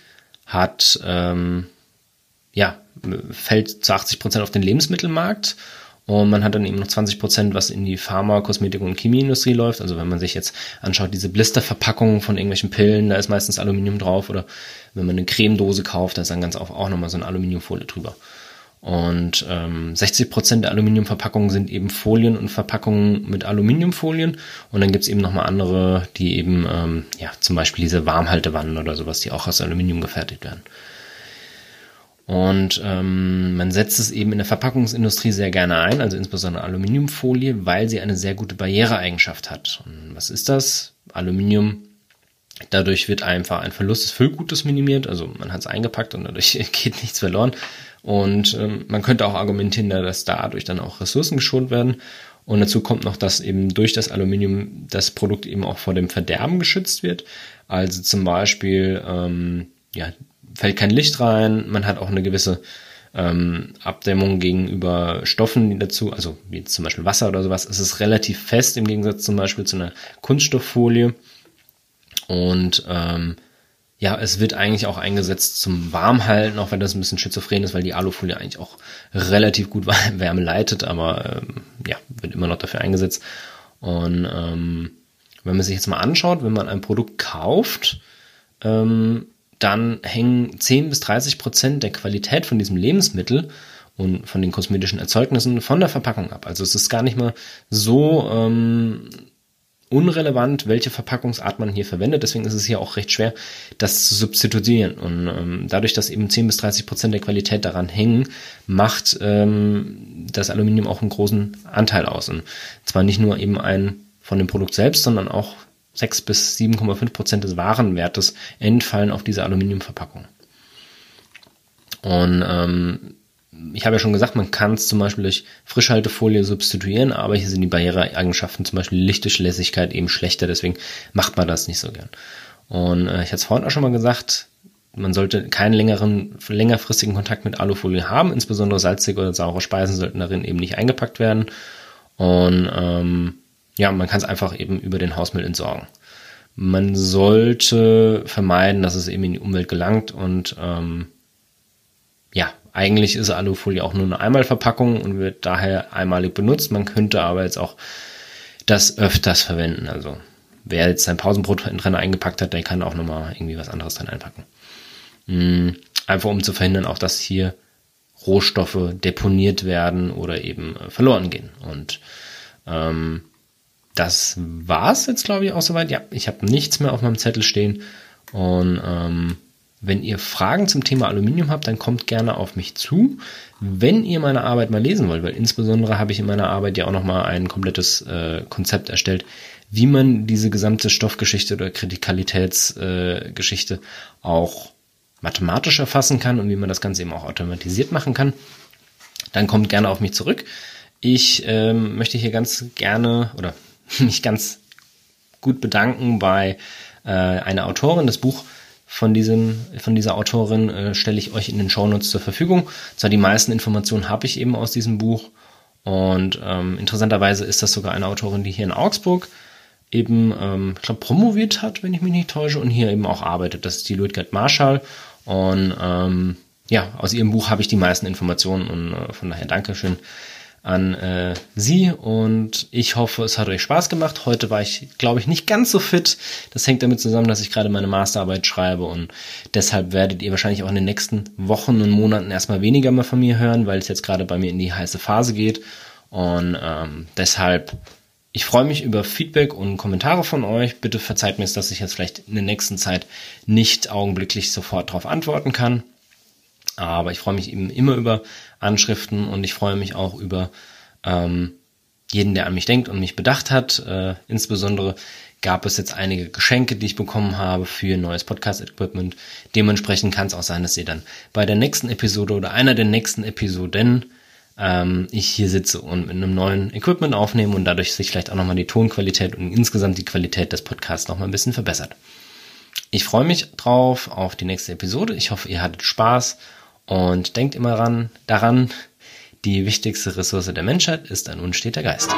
fällt zu 80% auf den Lebensmittelmarkt, und man hat dann eben noch 20%, was in die Pharma-, Kosmetik- und Chemieindustrie läuft. Also wenn man sich jetzt anschaut, diese Blisterverpackungen von irgendwelchen Pillen, da ist meistens Aluminium drauf, oder wenn man eine Cremedose kauft, da ist dann ganz oft auch nochmal so eine Aluminiumfolie drüber. Und 60% der Aluminiumverpackungen sind eben Folien und Verpackungen mit Aluminiumfolien. Und dann gibt's eben nochmal andere, die eben, zum Beispiel diese Warmhaltewannen oder sowas, die auch aus Aluminium gefertigt werden. Und man setzt es eben in der Verpackungsindustrie sehr gerne ein, also insbesondere Aluminiumfolie, weil sie eine sehr gute Barriereeigenschaft hat. Und was ist das? Aluminium. Dadurch wird einfach ein Verlust des Füllgutes minimiert, also man hat es eingepackt und dadurch geht nichts verloren. Und man könnte auch argumentieren, dass dadurch dann auch Ressourcen geschont werden. Und dazu kommt noch, dass eben durch das Aluminium das Produkt eben auch vor dem Verderben geschützt wird. Also zum Beispiel fällt kein Licht rein, man hat auch eine gewisse Abdämmung gegenüber Stoffen, die dazu, also wie zum Beispiel Wasser oder sowas. Es ist relativ fest im Gegensatz zum Beispiel zu einer Kunststofffolie. Und es wird eigentlich auch eingesetzt zum Warmhalten, auch wenn das ein bisschen schizophren ist, weil die Alufolie eigentlich auch relativ gut Wärme leitet, aber wird immer noch dafür eingesetzt. Und wenn man sich jetzt mal anschaut, wenn man ein Produkt kauft, dann hängen 10-30% der Qualität von diesem Lebensmittel und von den kosmetischen Erzeugnissen von der Verpackung ab. Also es ist gar nicht mal so unrelevant, welche Verpackungsart man hier verwendet. Deswegen ist es hier auch recht schwer, das zu substituieren. Und dadurch, dass eben 10-30% der Qualität daran hängen, macht das Aluminium auch einen großen Anteil aus. Und zwar nicht nur eben von dem Produkt selbst, sondern auch 6-7,5% des Warenwertes entfallen auf diese Aluminiumverpackung. Und ich habe ja schon gesagt, man kann es zum Beispiel durch Frischhaltefolie substituieren, aber hier sind die Barriereeigenschaften, zum Beispiel Lichtdurchlässigkeit, eben schlechter, deswegen macht man das nicht so gern. Und ich hatte es vorhin auch schon mal gesagt, man sollte keinen längerfristigen Kontakt mit Alufolie haben, insbesondere salzige oder saure Speisen sollten darin eben nicht eingepackt werden. Und man kann es einfach eben über den Hausmüll entsorgen. Man sollte vermeiden, dass es eben in die Umwelt gelangt, und eigentlich ist Alufolie auch nur eine Einmalverpackung und wird daher einmalig benutzt. Man könnte aber jetzt auch das öfters verwenden. Also wer jetzt sein Pausenbrot drin eingepackt hat, der kann auch nochmal irgendwie was anderes drin einpacken. Einfach um zu verhindern, auch dass hier Rohstoffe deponiert werden oder eben verloren gehen. Und das war's jetzt, glaube ich, auch soweit. Ja, ich habe nichts mehr auf meinem Zettel stehen. Und wenn ihr Fragen zum Thema Aluminium habt, dann kommt gerne auf mich zu. Wenn ihr meine Arbeit mal lesen wollt, weil insbesondere habe ich in meiner Arbeit ja auch nochmal ein komplettes Konzept erstellt, wie man diese gesamte Stoffgeschichte oder Kritikalitätsgeschichte auch mathematisch erfassen kann und wie man das Ganze eben auch automatisiert machen kann, dann kommt gerne auf mich zurück. Ich möchte hier ganz gerne oder mich ganz gut bedanken bei einer Autorin. Das Buch von dieser Autorin stelle ich euch in den Shownotes zur Verfügung. Zwar die meisten Informationen habe ich eben aus diesem Buch und interessanterweise ist das sogar eine Autorin, die hier in Augsburg eben, ich glaube, promoviert hat, wenn ich mich nicht täusche, und hier eben auch arbeitet. Das ist die Luitgard Marschall und aus ihrem Buch habe ich die meisten Informationen und von daher Dankeschön an sie und ich hoffe, es hat euch Spaß gemacht. Heute war ich, glaube ich, nicht ganz so fit. Das hängt damit zusammen, dass ich gerade meine Masterarbeit schreibe und deshalb werdet ihr wahrscheinlich auch in den nächsten Wochen und Monaten erstmal weniger mal von mir hören, weil es jetzt gerade bei mir in die heiße Phase geht und deshalb, ich freue mich über Feedback und Kommentare von euch. Bitte verzeiht mir, dass ich jetzt vielleicht in der nächsten Zeit nicht augenblicklich sofort darauf antworten kann. Aber ich freue mich eben immer über Anschriften und ich freue mich auch über jeden, der an mich denkt und mich bedacht hat. Insbesondere gab es jetzt einige Geschenke, die ich bekommen habe für neues Podcast-Equipment. Dementsprechend kann es auch sein, dass ihr dann bei der nächsten Episode oder einer der nächsten Episoden ich hier sitze und mit einem neuen Equipment aufnehme und dadurch sich vielleicht auch nochmal die Tonqualität und insgesamt die Qualität des Podcasts nochmal ein bisschen verbessert. Ich freue mich drauf auf die nächste Episode. Ich hoffe, ihr hattet Spaß und denkt immer daran, die wichtigste Ressource der Menschheit ist ein unsteter Geist.